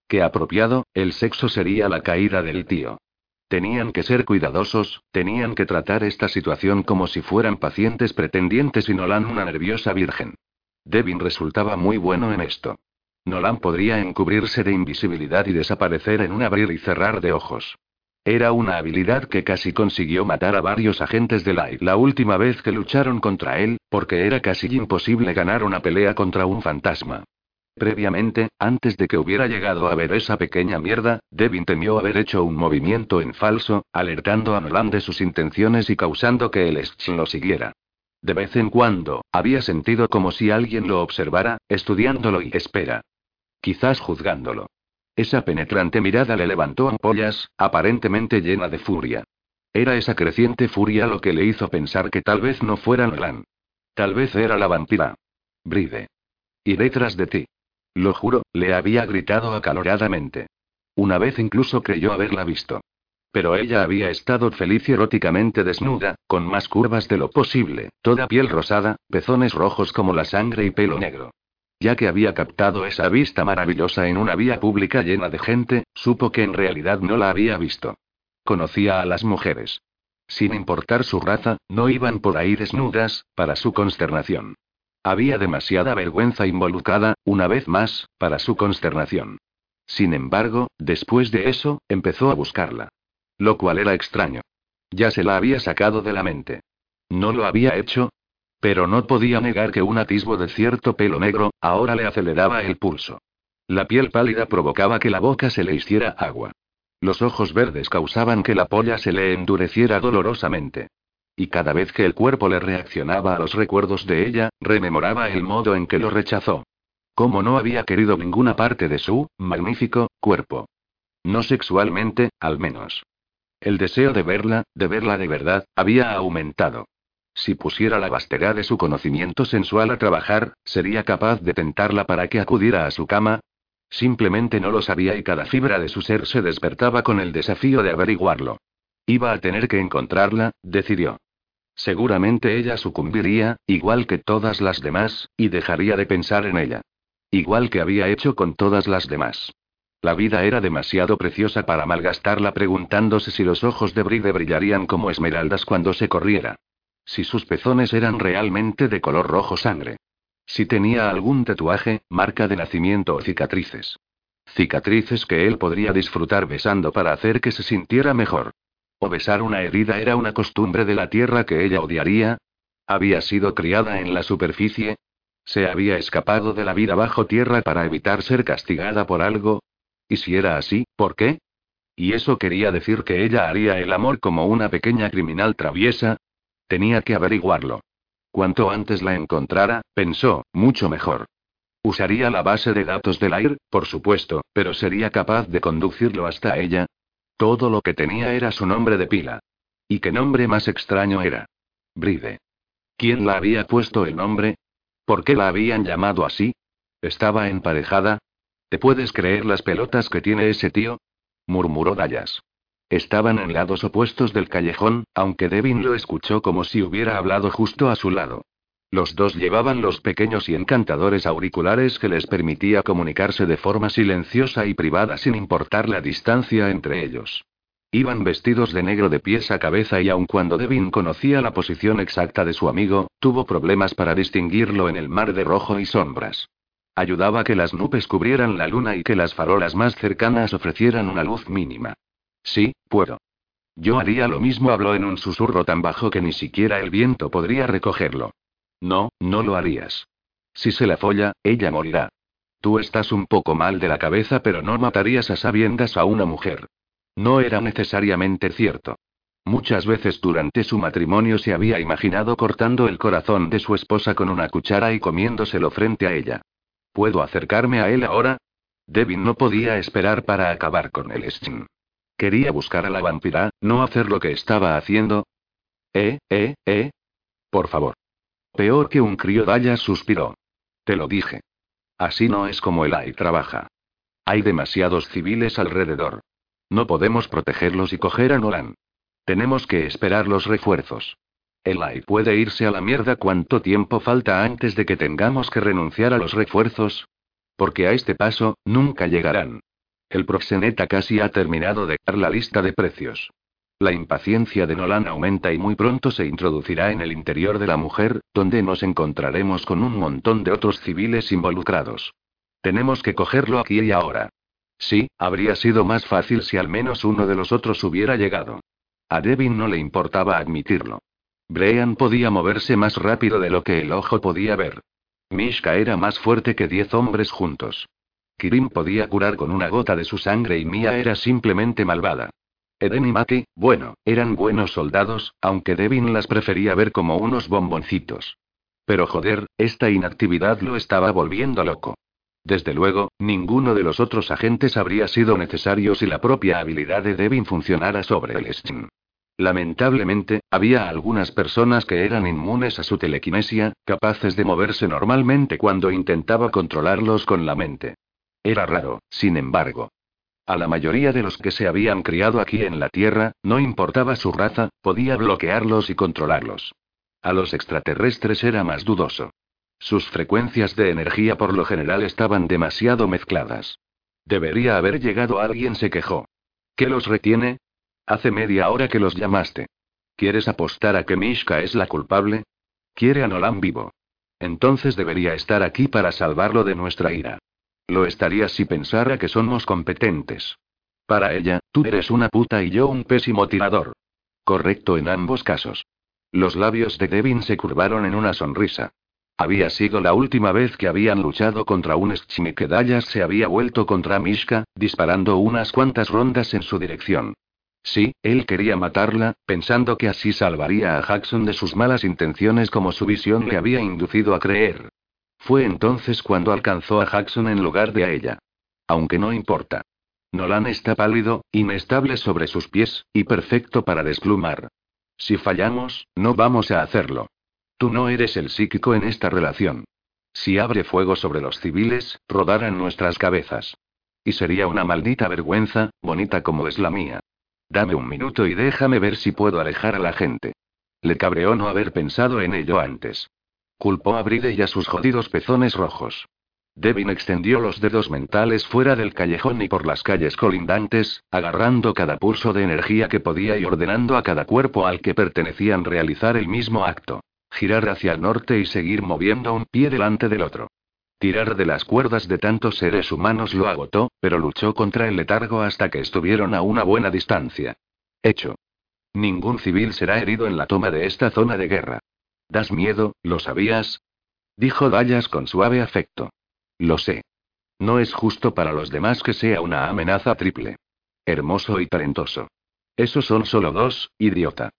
Qué apropiado, el sexo sería la caída del tío. Tenían que ser cuidadosos, tenían que tratar esta situación como si fueran pacientes pretendientes y Nolan una nerviosa virgen. Devyn resultaba muy bueno en esto. Nolan podría encubrirse de invisibilidad y desaparecer en un abrir y cerrar de ojos. Era una habilidad que casi consiguió matar a varios agentes de Light la última vez que lucharon contra él, porque era casi imposible ganar una pelea contra un fantasma. Previamente, antes de que hubiera llegado a ver esa pequeña mierda, Devyn temió haber hecho un movimiento en falso, alertando a Nolan de sus intenciones y causando que el Eschin lo siguiera. De vez en cuando, había sentido como si alguien lo observara, estudiándolo y espera. Quizás juzgándolo. Esa penetrante mirada le levantó ampollas, aparentemente llena de furia. Era esa creciente furia lo que le hizo pensar que tal vez no fuera Nolan. Tal vez era la vampira. Bride. Iré tras de ti. Lo juro, le había gritado acaloradamente. Una vez incluso creyó haberla visto. Pero ella había estado feliz y eróticamente desnuda, con más curvas de lo posible, toda piel rosada, pezones rojos como la sangre y pelo negro. Ya que había captado esa vista maravillosa en una vía pública llena de gente, supo que en realidad no la había visto. Conocía a las mujeres. Sin importar su raza, no iban por ahí desnudas, para su consternación. Había demasiada vergüenza involucrada, una vez más, para su consternación. Sin embargo, después de eso, empezó a buscarla. Lo cual era extraño. Ya se la había sacado de la mente. ¿No lo había hecho? Pero no podía negar que un atisbo de cierto pelo negro, ahora le aceleraba el pulso. La piel pálida provocaba que la boca se le hiciera agua. Los ojos verdes causaban que la polla se le endureciera dolorosamente. Y cada vez que el cuerpo le reaccionaba a los recuerdos de ella, rememoraba el modo en que lo rechazó. Como no había querido ninguna parte de su magnífico cuerpo. No sexualmente, al menos. El deseo de verla, de verla de verdad, había aumentado. Si pusiera la vastedad de su conocimiento sensual a trabajar, ¿sería capaz de tentarla para que acudiera a su cama? Simplemente no lo sabía y cada fibra de su ser se despertaba con el desafío de averiguarlo. Iba a tener que encontrarla, decidió. Seguramente ella sucumbiría, igual que todas las demás, y dejaría de pensar en ella. Igual que había hecho con todas las demás. La vida era demasiado preciosa para malgastarla preguntándose si los ojos de Bride brillarían como esmeraldas cuando se corriera. Si sus pezones eran realmente de color rojo sangre. Si tenía algún tatuaje, marca de nacimiento o cicatrices. Cicatrices que él podría disfrutar besando para hacer que se sintiera mejor. ¿O besar una herida era una costumbre de la tierra que ella odiaría? ¿Había sido criada en la superficie? ¿Se había escapado de la vida bajo tierra para evitar ser castigada por algo? Y si era así, ¿por qué? ¿Y eso quería decir que ella haría el amor como una pequeña criminal traviesa? Tenía que averiguarlo. Cuanto antes la encontrara, pensó, mucho mejor. Usaría la base de datos del A I R, por supuesto, pero ¿sería capaz de conducirlo hasta ella? Todo lo que tenía era su nombre de pila. ¿Y qué nombre más extraño era? Bride. ¿Quién la había puesto el nombre? ¿Por qué la habían llamado así? ¿Estaba emparejada? ¿Te puedes creer las pelotas que tiene ese tío? Murmuró Dayas. Estaban en lados opuestos del callejón, aunque Devyn lo escuchó como si hubiera hablado justo a su lado. Los dos llevaban los pequeños y encantadores auriculares que les permitía comunicarse de forma silenciosa y privada sin importar la distancia entre ellos. Iban vestidos de negro de pies a cabeza y aun cuando Devyn conocía la posición exacta de su amigo, tuvo problemas para distinguirlo en el mar de rojo y sombras. Ayudaba que las nubes cubrieran la luna y que las farolas más cercanas ofrecieran una luz mínima. Sí, puedo. Yo haría lo mismo, habló en un susurro tan bajo que ni siquiera el viento podría recogerlo. No, no lo harías. Si se la folla, ella morirá. Tú estás un poco mal de la cabeza, pero no matarías a sabiendas a una mujer. No era necesariamente cierto. Muchas veces durante su matrimonio se había imaginado cortando el corazón de su esposa con una cuchara y comiéndoselo frente a ella. ¿Puedo acercarme a él ahora? Devyn no podía esperar para acabar con el Eschin. Quería buscar a la vampira, no hacer lo que estaba haciendo. Eh, eh, eh. Por favor. Peor que un crío. Dayas suspiró. Te lo dije. Así no es como el A I R trabaja. Hay demasiados civiles alrededor. No podemos protegerlos y coger a Nolan. Tenemos que esperar los refuerzos. El A I R puede irse a la mierda. ¿Cuánto tiempo falta antes de que tengamos que renunciar a los refuerzos? Porque a este paso, nunca llegarán. El proxeneta casi ha terminado de dar la lista de precios. La impaciencia de Nolan aumenta y muy pronto se introducirá en el interior de la mujer, donde nos encontraremos con un montón de otros civiles involucrados. Tenemos que cogerlo aquí y ahora. Sí, habría sido más fácil si al menos uno de los otros hubiera llegado. A Devyn no le importaba admitirlo. Brian podía moverse más rápido de lo que el ojo podía ver. Mishka era más fuerte que diez hombres juntos. Kyrin podía curar con una gota de su sangre y Mia era simplemente malvada. Eden y Maki, bueno, eran buenos soldados, aunque Devyn las prefería ver como unos bomboncitos. Pero joder, esta inactividad lo estaba volviendo loco. Desde luego, ninguno de los otros agentes habría sido necesario si la propia habilidad de Devyn funcionara sobre el Eschin. Lamentablemente, había algunas personas que eran inmunes a su telequinesia, capaces de moverse normalmente cuando intentaba controlarlos con la mente. Era raro, sin embargo. A la mayoría de los que se habían criado aquí en la Tierra, no importaba su raza, podía bloquearlos y controlarlos. A los extraterrestres era más dudoso. Sus frecuencias de energía por lo general estaban demasiado mezcladas. Debería haber llegado alguien, se quejó. ¿Qué los retiene? Hace media hora que los llamaste. ¿Quieres apostar a que Mishka es la culpable? Quiere a Nolan vivo. Entonces debería estar aquí para salvarlo de nuestra ira. Lo estaría si pensara que somos competentes. Para ella, tú eres una puta y yo un pésimo tirador. Correcto en ambos casos. Los labios de Devyn se curvaron en una sonrisa. Había sido la última vez que habían luchado contra un Eschin y que Dayas se había vuelto contra Mishka, disparando unas cuantas rondas en su dirección. Sí, él quería matarla, pensando que así salvaría a Jackson de sus malas intenciones como su visión le había inducido a creer. Fue entonces cuando alcanzó a Jackson en lugar de a ella. Aunque no importa. Nolan está pálido, inestable sobre sus pies, y perfecto para desplumar. Si fallamos, no vamos a hacerlo. Tú no eres el psíquico en esta relación. Si abre fuego sobre los civiles, rodarán nuestras cabezas. Y sería una maldita vergüenza, bonita como es la mía. Dame un minuto y déjame ver si puedo alejar a la gente. Le cabreó no haber pensado en ello antes. Culpó a Bride y a sus jodidos pezones rojos. Devyn extendió los dedos mentales fuera del callejón y por las calles colindantes, agarrando cada pulso de energía que podía y ordenando a cada cuerpo al que pertenecían realizar el mismo acto. Girar hacia el norte y seguir moviendo un pie delante del otro. Tirar de las cuerdas de tantos seres humanos lo agotó, pero luchó contra el letargo hasta que estuvieron a una buena distancia. Hecho. Ningún civil será herido en la toma de esta zona de guerra. «Das miedo, ¿lo sabías?», dijo Dayas con suave afecto. «Lo sé. No es justo para los demás que sea una amenaza triple. Hermoso y talentoso. Esos son solo dos, idiota.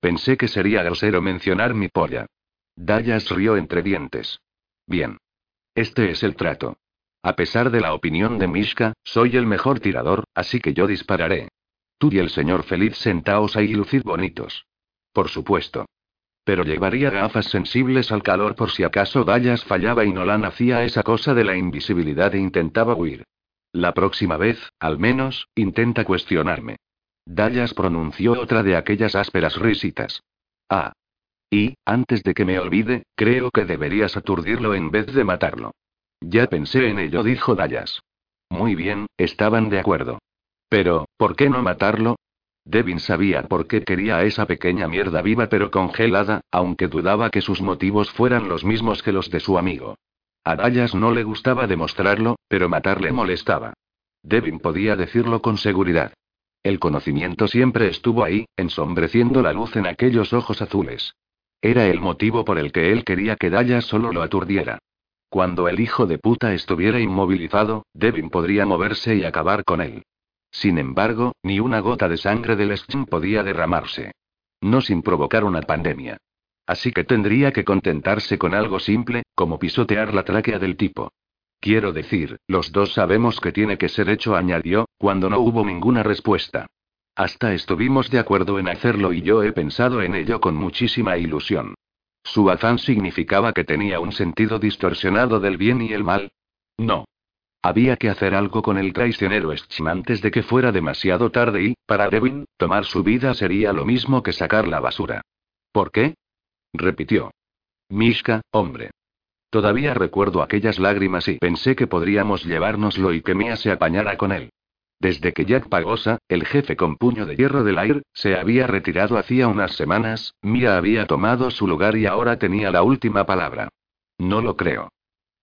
Pensé que sería grosero mencionar mi polla». Dayas rió entre dientes. «Bien. Este es el trato. A pesar de la opinión de Mishka, soy el mejor tirador, así que yo dispararé. Tú y el señor Feliz sentaos ahí y lucid bonitos. Por supuesto». Pero llevaría gafas sensibles al calor por si acaso Dayas fallaba y Nolan hacía esa cosa de la invisibilidad e intentaba huir. La próxima vez, al menos, intenta cuestionarme. Dayas pronunció otra de aquellas ásperas risitas. Ah. Y, antes de que me olvide, creo que deberías aturdirlo en vez de matarlo. Ya pensé en ello, dijo Dayas. Muy bien, estaban de acuerdo. Pero, ¿por qué no matarlo? Devyn sabía por qué quería a esa pequeña mierda viva pero congelada, aunque dudaba que sus motivos fueran los mismos que los de su amigo. A Dayas no le gustaba demostrarlo, pero matarle molestaba. Devyn podía decirlo con seguridad. El conocimiento siempre estuvo ahí, ensombreciendo la luz en aquellos ojos azules. Era el motivo por el que él quería que Dayas solo lo aturdiera. Cuando el hijo de puta estuviera inmovilizado, Devyn podría moverse y acabar con él. Sin embargo, ni una gota de sangre del Eschin podía derramarse. No sin provocar una pandemia. Así que tendría que contentarse con algo simple, como pisotear la tráquea del tipo. Quiero decir, los dos sabemos que tiene que ser hecho, añadió, cuando no hubo ninguna respuesta. Hasta estuvimos de acuerdo en hacerlo y yo he pensado en ello con muchísima ilusión. Su afán significaba que tenía un sentido distorsionado del bien y el mal. No. Había que hacer algo con el traicionero Eschin antes de que fuera demasiado tarde y, para Devyn, tomar su vida sería lo mismo que sacar la basura. ¿Por qué? Repitió. Mishka, hombre. Todavía recuerdo aquellas lágrimas y pensé que podríamos llevárnoslo y que Mia se apañara con él. Desde que Jack Pagosa, el jefe con puño de hierro del A I R, se había retirado hacía unas semanas, Mia había tomado su lugar y ahora tenía la última palabra. No lo creo.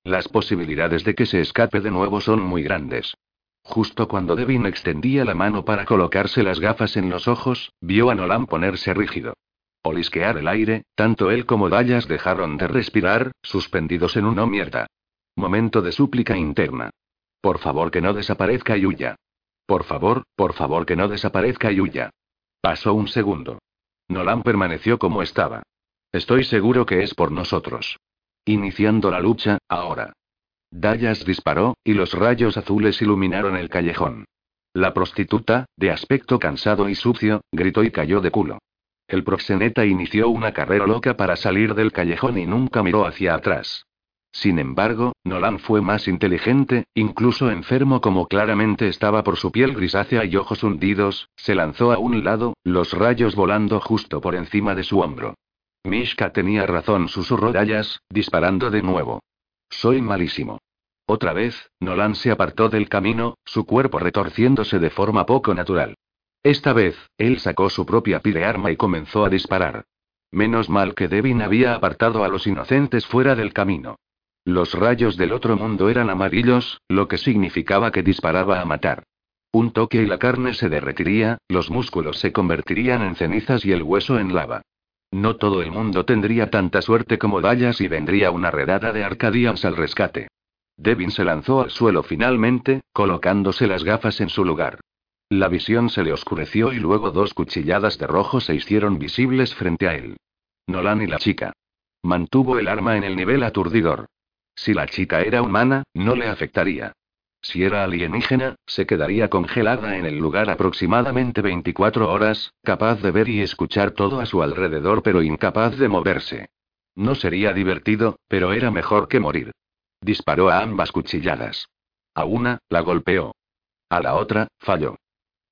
Las posibilidades de que se escape de nuevo son muy grandes. Justo cuando Devyn extendía la mano para colocarse las gafas en los ojos, vio a Nolan ponerse rígido. Olisquear el aire, tanto él como Dayas dejaron de respirar, suspendidos en un "oh mierda". Momento de súplica interna. Por favor que no desaparezca y huya. Por favor, por favor que no desaparezca y huya. Pasó un segundo. Nolan permaneció como estaba. Estoy seguro que es por nosotros. Iniciando la lucha, ahora. Dayas disparó, y los rayos azules iluminaron el callejón. La prostituta, de aspecto cansado y sucio, gritó y cayó de culo. El proxeneta inició una carrera loca para salir del callejón y nunca miró hacia atrás. Sin embargo, Nolan fue más inteligente, incluso enfermo como claramente estaba por su piel grisácea y ojos hundidos, se lanzó a un lado, los rayos volando justo por encima de su hombro. Mishka tenía razón, susurró Dayas, disparando de nuevo. Soy malísimo. Otra vez, Nolan se apartó del camino, su cuerpo retorciéndose de forma poco natural. Esta vez, él sacó su propia pidearma y comenzó a disparar. Menos mal que Devyn había apartado a los inocentes fuera del camino. Los rayos del otro mundo eran amarillos, lo que significaba que disparaba a matar. Un toque y la carne se derretiría, los músculos se convertirían en cenizas y el hueso en lava. No todo el mundo tendría tanta suerte como Dayas y vendría una redada de Arcadians al rescate. Devyn se lanzó al suelo finalmente, colocándose las gafas en su lugar. La visión se le oscureció y luego dos cuchilladas de rojo se hicieron visibles frente a él. Nolan y la chica. Mantuvo el arma en el nivel aturdidor. Si la chica era humana, no le afectaría. Si era alienígena, se quedaría congelada en el lugar aproximadamente veinticuatro horas, capaz de ver y escuchar todo a su alrededor pero incapaz de moverse. No sería divertido, pero era mejor que morir. Disparó a ambas cuchilladas. A una, la golpeó. A la otra, falló.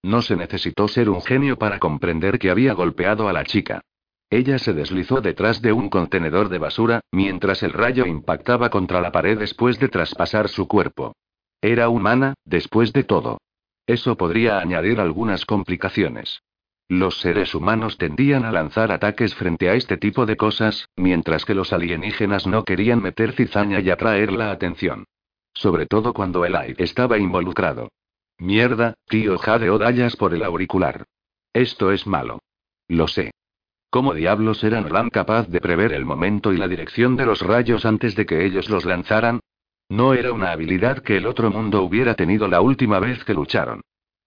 No se necesitó ser un genio para comprender que había golpeado a la chica. Ella se deslizó detrás de un contenedor de basura, mientras el rayo impactaba contra la pared después de traspasar su cuerpo. Era humana, después de todo. Eso podría añadir algunas complicaciones. Los seres humanos tendían a lanzar ataques frente a este tipo de cosas, mientras que los alienígenas no querían meter cizaña y atraer la atención. Sobre todo cuando el A I estaba involucrado. Mierda, tío, jadeó Dayas por el auricular. Esto es malo. Lo sé. ¿Cómo diablos era Nolan capaz de prever el momento y la dirección de los rayos antes de que ellos los lanzaran? No era una habilidad que el otro mundo hubiera tenido la última vez que lucharon.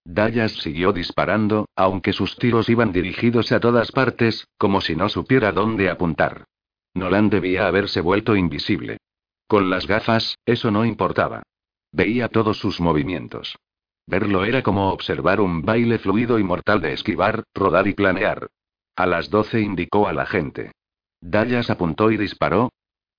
Dayas siguió disparando, aunque sus tiros iban dirigidos a todas partes, como si no supiera dónde apuntar. Nolan debía haberse vuelto invisible. Con las gafas, eso no importaba. Veía todos sus movimientos. Verlo era como observar un baile fluido y mortal de esquivar, rodar y planear. A las doce indicó a la gente. Dayas apuntó y disparó.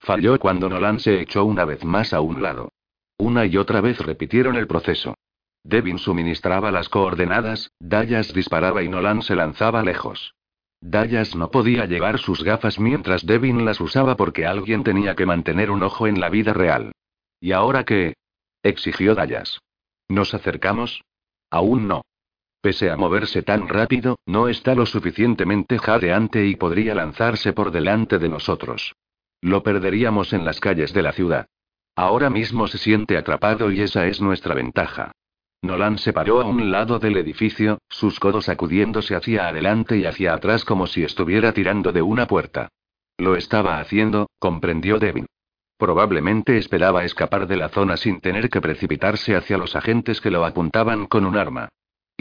Falló cuando Nolan se echó una vez más a un lado. Una y otra vez repitieron el proceso. Devyn suministraba las coordenadas, Dayas disparaba y Nolan se lanzaba lejos. Dayas no podía llevar sus gafas mientras Devyn las usaba porque alguien tenía que mantener un ojo en la vida real. ¿Y ahora qué? Exigió Dayas. ¿Nos acercamos? Aún no. Pese a moverse tan rápido, no está lo suficientemente jadeante y podría lanzarse por delante de nosotros. Lo perderíamos en las calles de la ciudad. Ahora mismo se siente atrapado y esa es nuestra ventaja. Nolan se paró a un lado del edificio, sus codos sacudiéndose hacia adelante y hacia atrás como si estuviera tirando de una puerta. Lo estaba haciendo, comprendió Devyn. Probablemente esperaba escapar de la zona sin tener que precipitarse hacia los agentes que lo apuntaban con un arma.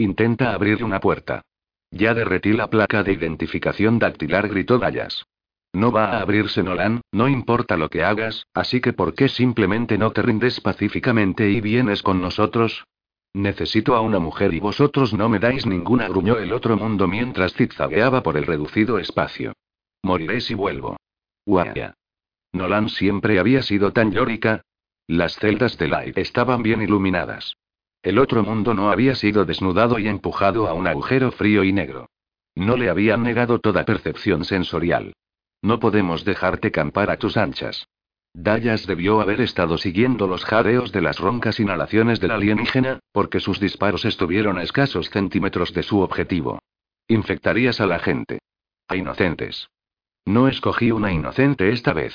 Intenta abrir una puerta. Ya derretí la placa de identificación dactilar, gritó Dayas. No va a abrirse, Nolan, no importa lo que hagas, así que ¿por qué simplemente no te rindes pacíficamente y vienes con nosotros? Necesito a una mujer y vosotros no me dais ninguna, gruñó el otro mundo mientras zigzagueaba por el reducido espacio. Moriré si vuelvo. Guaya. Nolan siempre había sido tan llorica. Las celdas de Light estaban bien iluminadas. El otro mundo no había sido desnudado y empujado a un agujero frío y negro. No le habían negado toda percepción sensorial. No podemos dejarte campar a tus anchas. Dayas debió haber estado siguiendo los jadeos de las roncas inhalaciones del alienígena, porque sus disparos estuvieron a escasos centímetros de su objetivo. Infectarías a la gente. A inocentes. No escogí una inocente esta vez.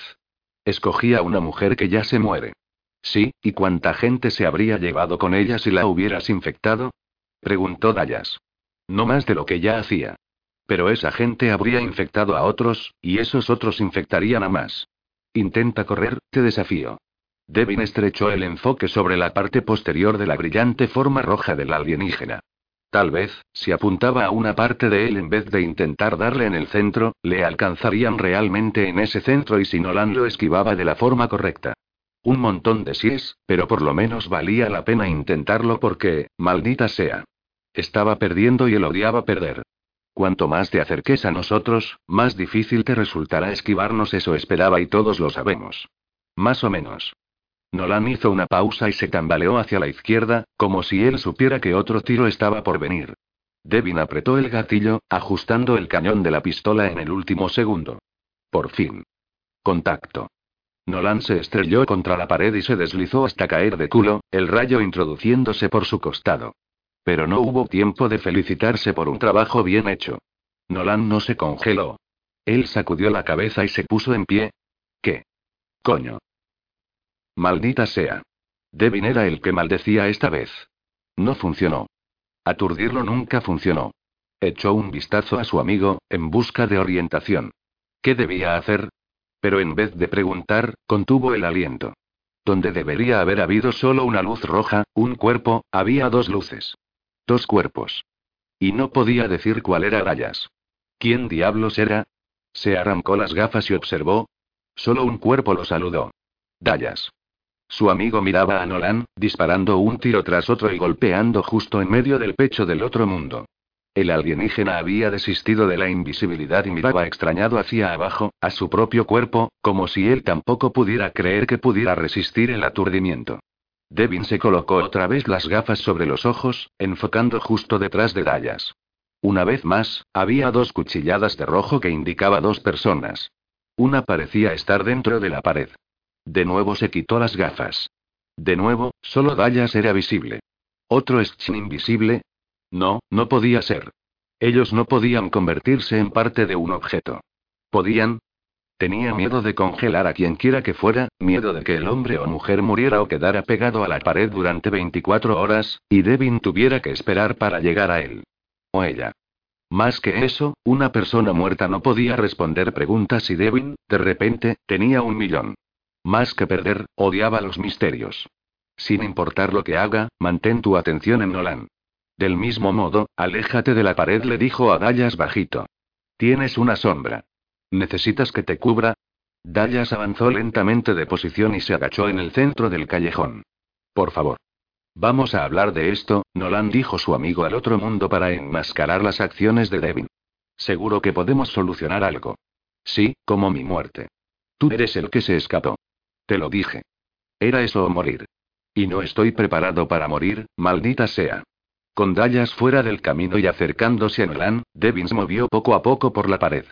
Escogí a una mujer que ya se muere. Sí, ¿y cuánta gente se habría llevado con ella si la hubieras infectado? Preguntó Dayas. No más de lo que ya hacía. Pero esa gente habría infectado a otros, y esos otros infectarían a más. Intenta correr, te desafío. Devyn estrechó el enfoque sobre la parte posterior de la brillante forma roja del alienígena. Tal vez, si apuntaba a una parte de él en vez de intentar darle en el centro, le alcanzarían realmente en ese centro y si Nolan lo esquivaba de la forma correcta. Un montón de síes, pero por lo menos valía la pena intentarlo porque, maldita sea. Estaba perdiendo y él odiaba perder. Cuanto más te acerques a nosotros, más difícil te resultará esquivarnos, eso esperaba y todos lo sabemos. Más o menos. Nolan hizo una pausa y se tambaleó hacia la izquierda, como si él supiera que otro tiro estaba por venir. Devyn apretó el gatillo, ajustando el cañón de la pistola en el último segundo. Por fin. Contacto. Nolan se estrelló contra la pared y se deslizó hasta caer de culo, el rayo introduciéndose por su costado. Pero no hubo tiempo de felicitarse por un trabajo bien hecho. Nolan no se congeló. Él sacudió la cabeza y se puso en pie. ¿Qué? Coño. Maldita sea. Devyn era el que maldecía esta vez. No funcionó. Aturdirlo nunca funcionó. Echó un vistazo a su amigo, en busca de orientación. ¿Qué debía hacer? Pero en vez de preguntar, contuvo el aliento. Donde debería haber habido solo una luz roja, un cuerpo, había dos luces. Dos cuerpos. Y no podía decir cuál era Dayas. ¿Quién diablos era? Se arrancó las gafas y observó. Solo un cuerpo lo saludó. Dayas. Su amigo miraba a Nolan, disparando un tiro tras otro y golpeando justo en medio del pecho del otro mundo. El alienígena había desistido de la invisibilidad y miraba extrañado hacia abajo, a su propio cuerpo, como si él tampoco pudiera creer que pudiera resistir el aturdimiento. Devyn se colocó otra vez las gafas sobre los ojos, enfocando justo detrás de Dayas. Una vez más, había dos cuchilladas de rojo que indicaba dos personas. Una parecía estar dentro de la pared. De nuevo se quitó las gafas. De nuevo, solo Dayas era visible. ¿Otro Eschin invisible? No, no podía ser. Ellos no podían convertirse en parte de un objeto. ¿Podían? Tenía miedo de congelar a quienquiera que fuera, miedo de que el hombre o mujer muriera o quedara pegado a la pared durante veinticuatro horas, y Devyn tuviera que esperar para llegar a él. O ella. Más que eso, una persona muerta no podía responder preguntas y Devyn, de repente, tenía un millón. Más que perder, odiaba los misterios. Sin importar lo que haga, mantén tu atención en Nolan. Del mismo modo, aléjate de la pared, le dijo a Dayas bajito. Tienes una sombra. ¿Necesitas que te cubra? Dayas avanzó lentamente de posición y se agachó en el centro del callejón. Por favor. Vamos a hablar de esto, Nolan, dijo su amigo al otro mundo para enmascarar las acciones de Devyn. Seguro que podemos solucionar algo. Sí, como mi muerte. Tú eres el que se escapó. Te lo dije. Era eso o morir. Y no estoy preparado para morir, maldita sea. Con Dayas fuera del camino y acercándose a Nolan, Devyn se movió poco a poco por la pared.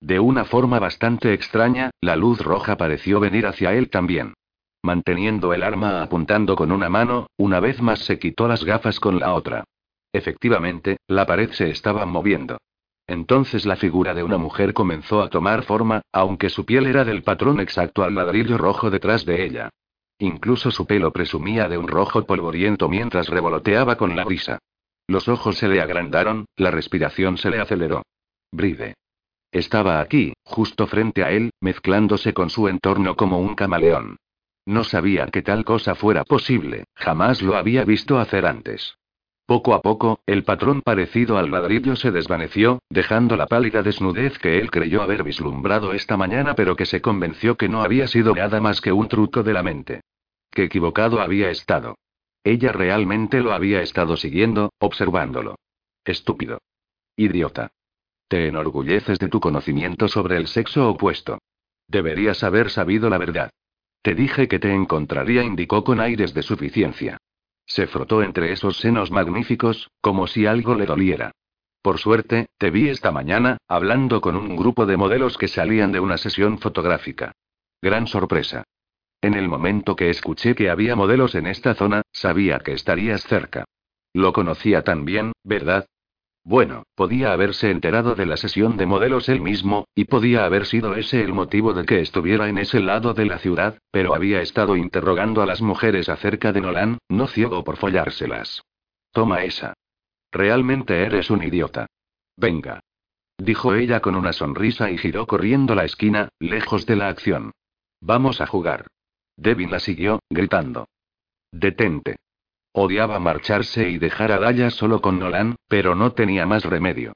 De una forma bastante extraña, la luz roja pareció venir hacia él también. Manteniendo el arma apuntando con una mano, una vez más se quitó las gafas con la otra. Efectivamente, la pared se estaba moviendo. Entonces la figura de una mujer comenzó a tomar forma, aunque su piel era del patrón exacto al ladrillo rojo detrás de ella. Incluso su pelo presumía de un rojo polvoriento mientras revoloteaba con la brisa. Los ojos se le agrandaron, la respiración se le aceleró. Bride. Estaba aquí, justo frente a él, mezclándose con su entorno como un camaleón. No sabía que tal cosa fuera posible, jamás lo había visto hacer antes. Poco a poco, el patrón parecido al ladrillo se desvaneció, dejando la pálida desnudez que él creyó haber vislumbrado esta mañana, pero que se convenció que no había sido nada más que un truco de la mente. Qué equivocado había estado. Ella realmente lo había estado siguiendo, observándolo. Estúpido. Idiota. Te enorgulleces de tu conocimiento sobre el sexo opuesto. Deberías haber sabido la verdad. Te dije que te encontraría, indicó con aires de suficiencia. Se frotó entre esos senos magníficos, como si algo le doliera. Por suerte, te vi esta mañana, hablando con un grupo de modelos que salían de una sesión fotográfica. Gran sorpresa. En el momento que escuché que había modelos en esta zona, sabía que estarías cerca. Lo conocía tan bien, ¿verdad? Bueno, podía haberse enterado de la sesión de modelos él mismo, y podía haber sido ese el motivo de que estuviera en ese lado de la ciudad, pero había estado interrogando a las mujeres acerca de Nolan, no ciego por follárselas. Toma esa. Realmente eres un idiota. Venga. Dijo ella con una sonrisa y giró corriendo la esquina, lejos de la acción. Vamos a jugar. Devyn la siguió, gritando. Detente. Odiaba marcharse y dejar a Dayas solo con Nolan, pero no tenía más remedio.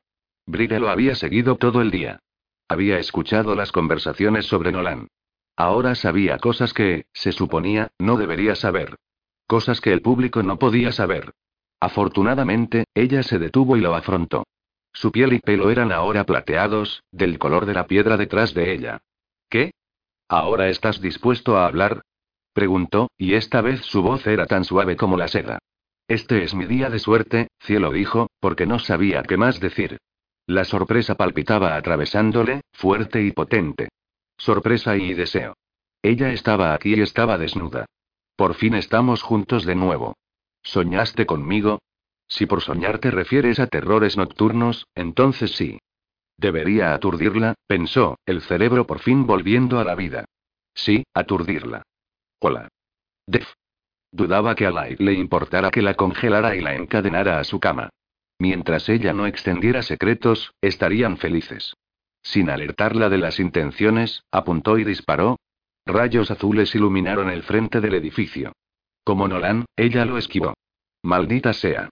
Bride lo había seguido todo el día. Había escuchado las conversaciones sobre Nolan. Ahora sabía cosas que, se suponía, no debería saber. Cosas que el público no podía saber. Afortunadamente, ella se detuvo y lo afrontó. Su piel y pelo eran ahora plateados, del color de la piedra detrás de ella. ¿Qué? ¿Ahora estás dispuesto a hablar? Preguntó, y esta vez su voz era tan suave como la seda. Este es mi día de suerte, cielo, dijo, porque no sabía qué más decir. La sorpresa palpitaba atravesándole, fuerte y potente. Sorpresa y deseo. Ella estaba aquí y estaba desnuda. Por fin estamos juntos de nuevo. ¿Soñaste conmigo? Si por soñar te refieres a terrores nocturnos, entonces sí. Debería aturdirla, pensó, el cerebro por fin volviendo a la vida. Sí, aturdirla. Hola. Dev. Dudaba que a Light le importara que la congelara y la encadenara a su cama. Mientras ella no extendiera secretos, estarían felices. Sin alertarla de las intenciones, apuntó y disparó. Rayos azules iluminaron el frente del edificio. Como Nolan, ella lo esquivó. Maldita sea.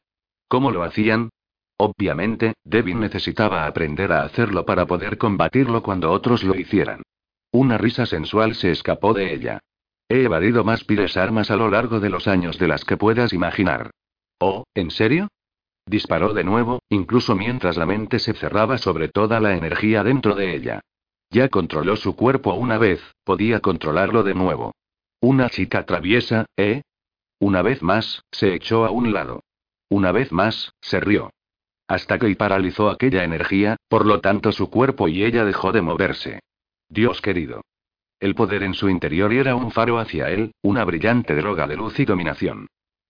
¿Cómo lo hacían? Obviamente, Devyn necesitaba aprender a hacerlo para poder combatirlo cuando otros lo hicieran. Una risa sensual se escapó de ella. He evadido más piles armas a lo largo de los años de las que puedas imaginar. Oh, ¿en serio? Disparó de nuevo, incluso mientras la mente se cerraba sobre toda la energía dentro de ella. Ya controló su cuerpo una vez, podía controlarlo de nuevo. Una chica traviesa, ¿eh? Una vez más, se echó a un lado. Una vez más, se rió. Hasta que paralizó aquella energía, por lo tanto su cuerpo y ella dejó de moverse. Dios querido. El poder en su interior era un faro hacia él, una brillante droga de luz y dominación.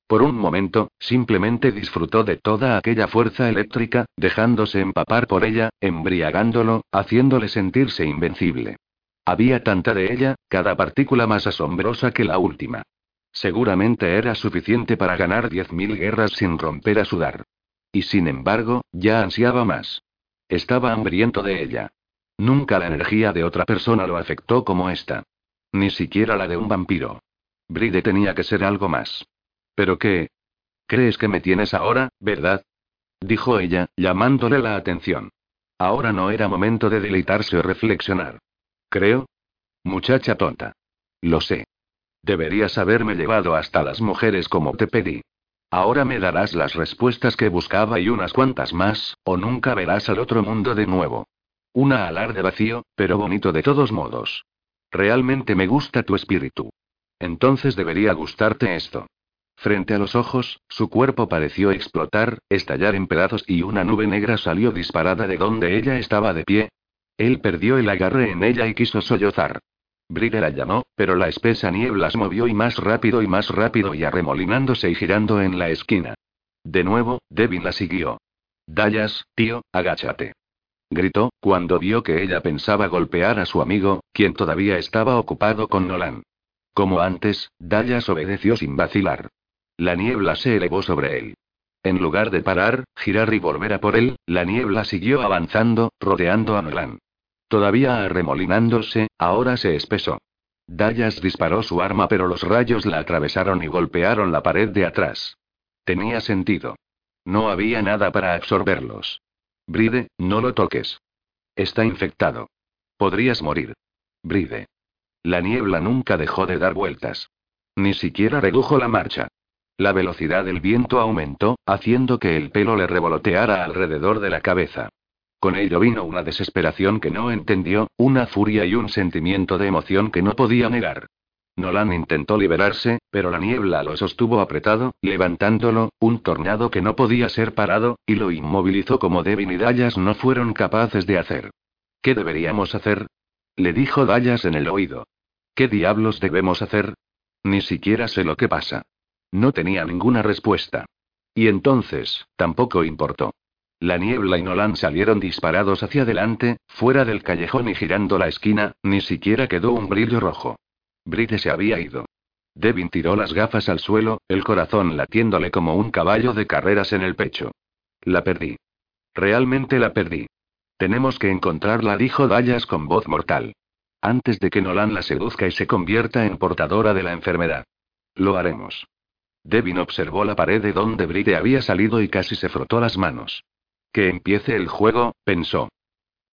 Por un momento, simplemente disfrutó de toda aquella fuerza eléctrica, dejándose empapar por ella, embriagándolo, haciéndole sentirse invencible. Había tanta de ella, cada partícula más asombrosa que la última. Seguramente era suficiente para ganar diez mil guerras sin romper a sudar. Y sin embargo, ya ansiaba más. Estaba hambriento de ella. Nunca la energía de otra persona lo afectó como esta. Ni siquiera la de un vampiro. Bride tenía que ser algo más. ¿Pero qué? ¿Crees que me tienes ahora, verdad? Dijo ella, llamándole la atención. Ahora no era momento de deleitarse o reflexionar. Creo. Muchacha tonta. Lo sé. Deberías haberme llevado hasta las mujeres como te pedí. Ahora me darás las respuestas que buscaba y unas cuantas más, o nunca verás al otro mundo de nuevo. Un alarde vacío, pero bonito de todos modos. Realmente me gusta tu espíritu. Entonces debería gustarte esto. Frente a los ojos, su cuerpo pareció explotar, estallar en pedazos y una nube negra salió disparada de donde ella estaba de pie. Él perdió el agarre en ella y quiso sollozar. Bride la llamó, pero la espesa niebla se movió y más rápido y más rápido y arremolinándose y girando en la esquina. De nuevo, Devyn la siguió. Dayas, tío, agáchate. Gritó, cuando vio que ella pensaba golpear a su amigo, quien todavía estaba ocupado con Nolan. Como antes, Dayas obedeció sin vacilar. La niebla se elevó sobre él. En lugar de parar, girar y volver a por él, la niebla siguió avanzando, rodeando a Nolan. Todavía arremolinándose, ahora se espesó. Dayas disparó su arma, pero los rayos la atravesaron y golpearon la pared de atrás. Tenía sentido. No había nada para absorberlos. Bride, no lo toques. Está infectado. Podrías morir. Bride. La niebla nunca dejó de dar vueltas. Ni siquiera redujo la marcha. La velocidad del viento aumentó, haciendo que el pelo le revoloteara alrededor de la cabeza. Con ello vino una desesperación que no entendió, una furia y un sentimiento de emoción que no podía negar. Nolan intentó liberarse, pero la niebla lo sostuvo apretado, levantándolo, un tornado que no podía ser parado, y lo inmovilizó como Devyn y Dayas no fueron capaces de hacer. ¿Qué deberíamos hacer? Le dijo Dayas en el oído. ¿Qué diablos debemos hacer? Ni siquiera sé lo que pasa. No tenía ninguna respuesta. Y entonces, tampoco importó. La niebla y Nolan salieron disparados hacia adelante, fuera del callejón y girando la esquina, ni siquiera quedó un brillo rojo. Bride se había ido. Devyn tiró las gafas al suelo, el corazón latiéndole como un caballo de carreras en el pecho. La perdí. Realmente la perdí. Tenemos que encontrarla, dijo Dayas con voz mortal. Antes de que Nolan la seduzca y se convierta en portadora de la enfermedad. Lo haremos. Devyn observó la pared de donde Bride había salido y casi se frotó las manos. Que empiece el juego, pensó.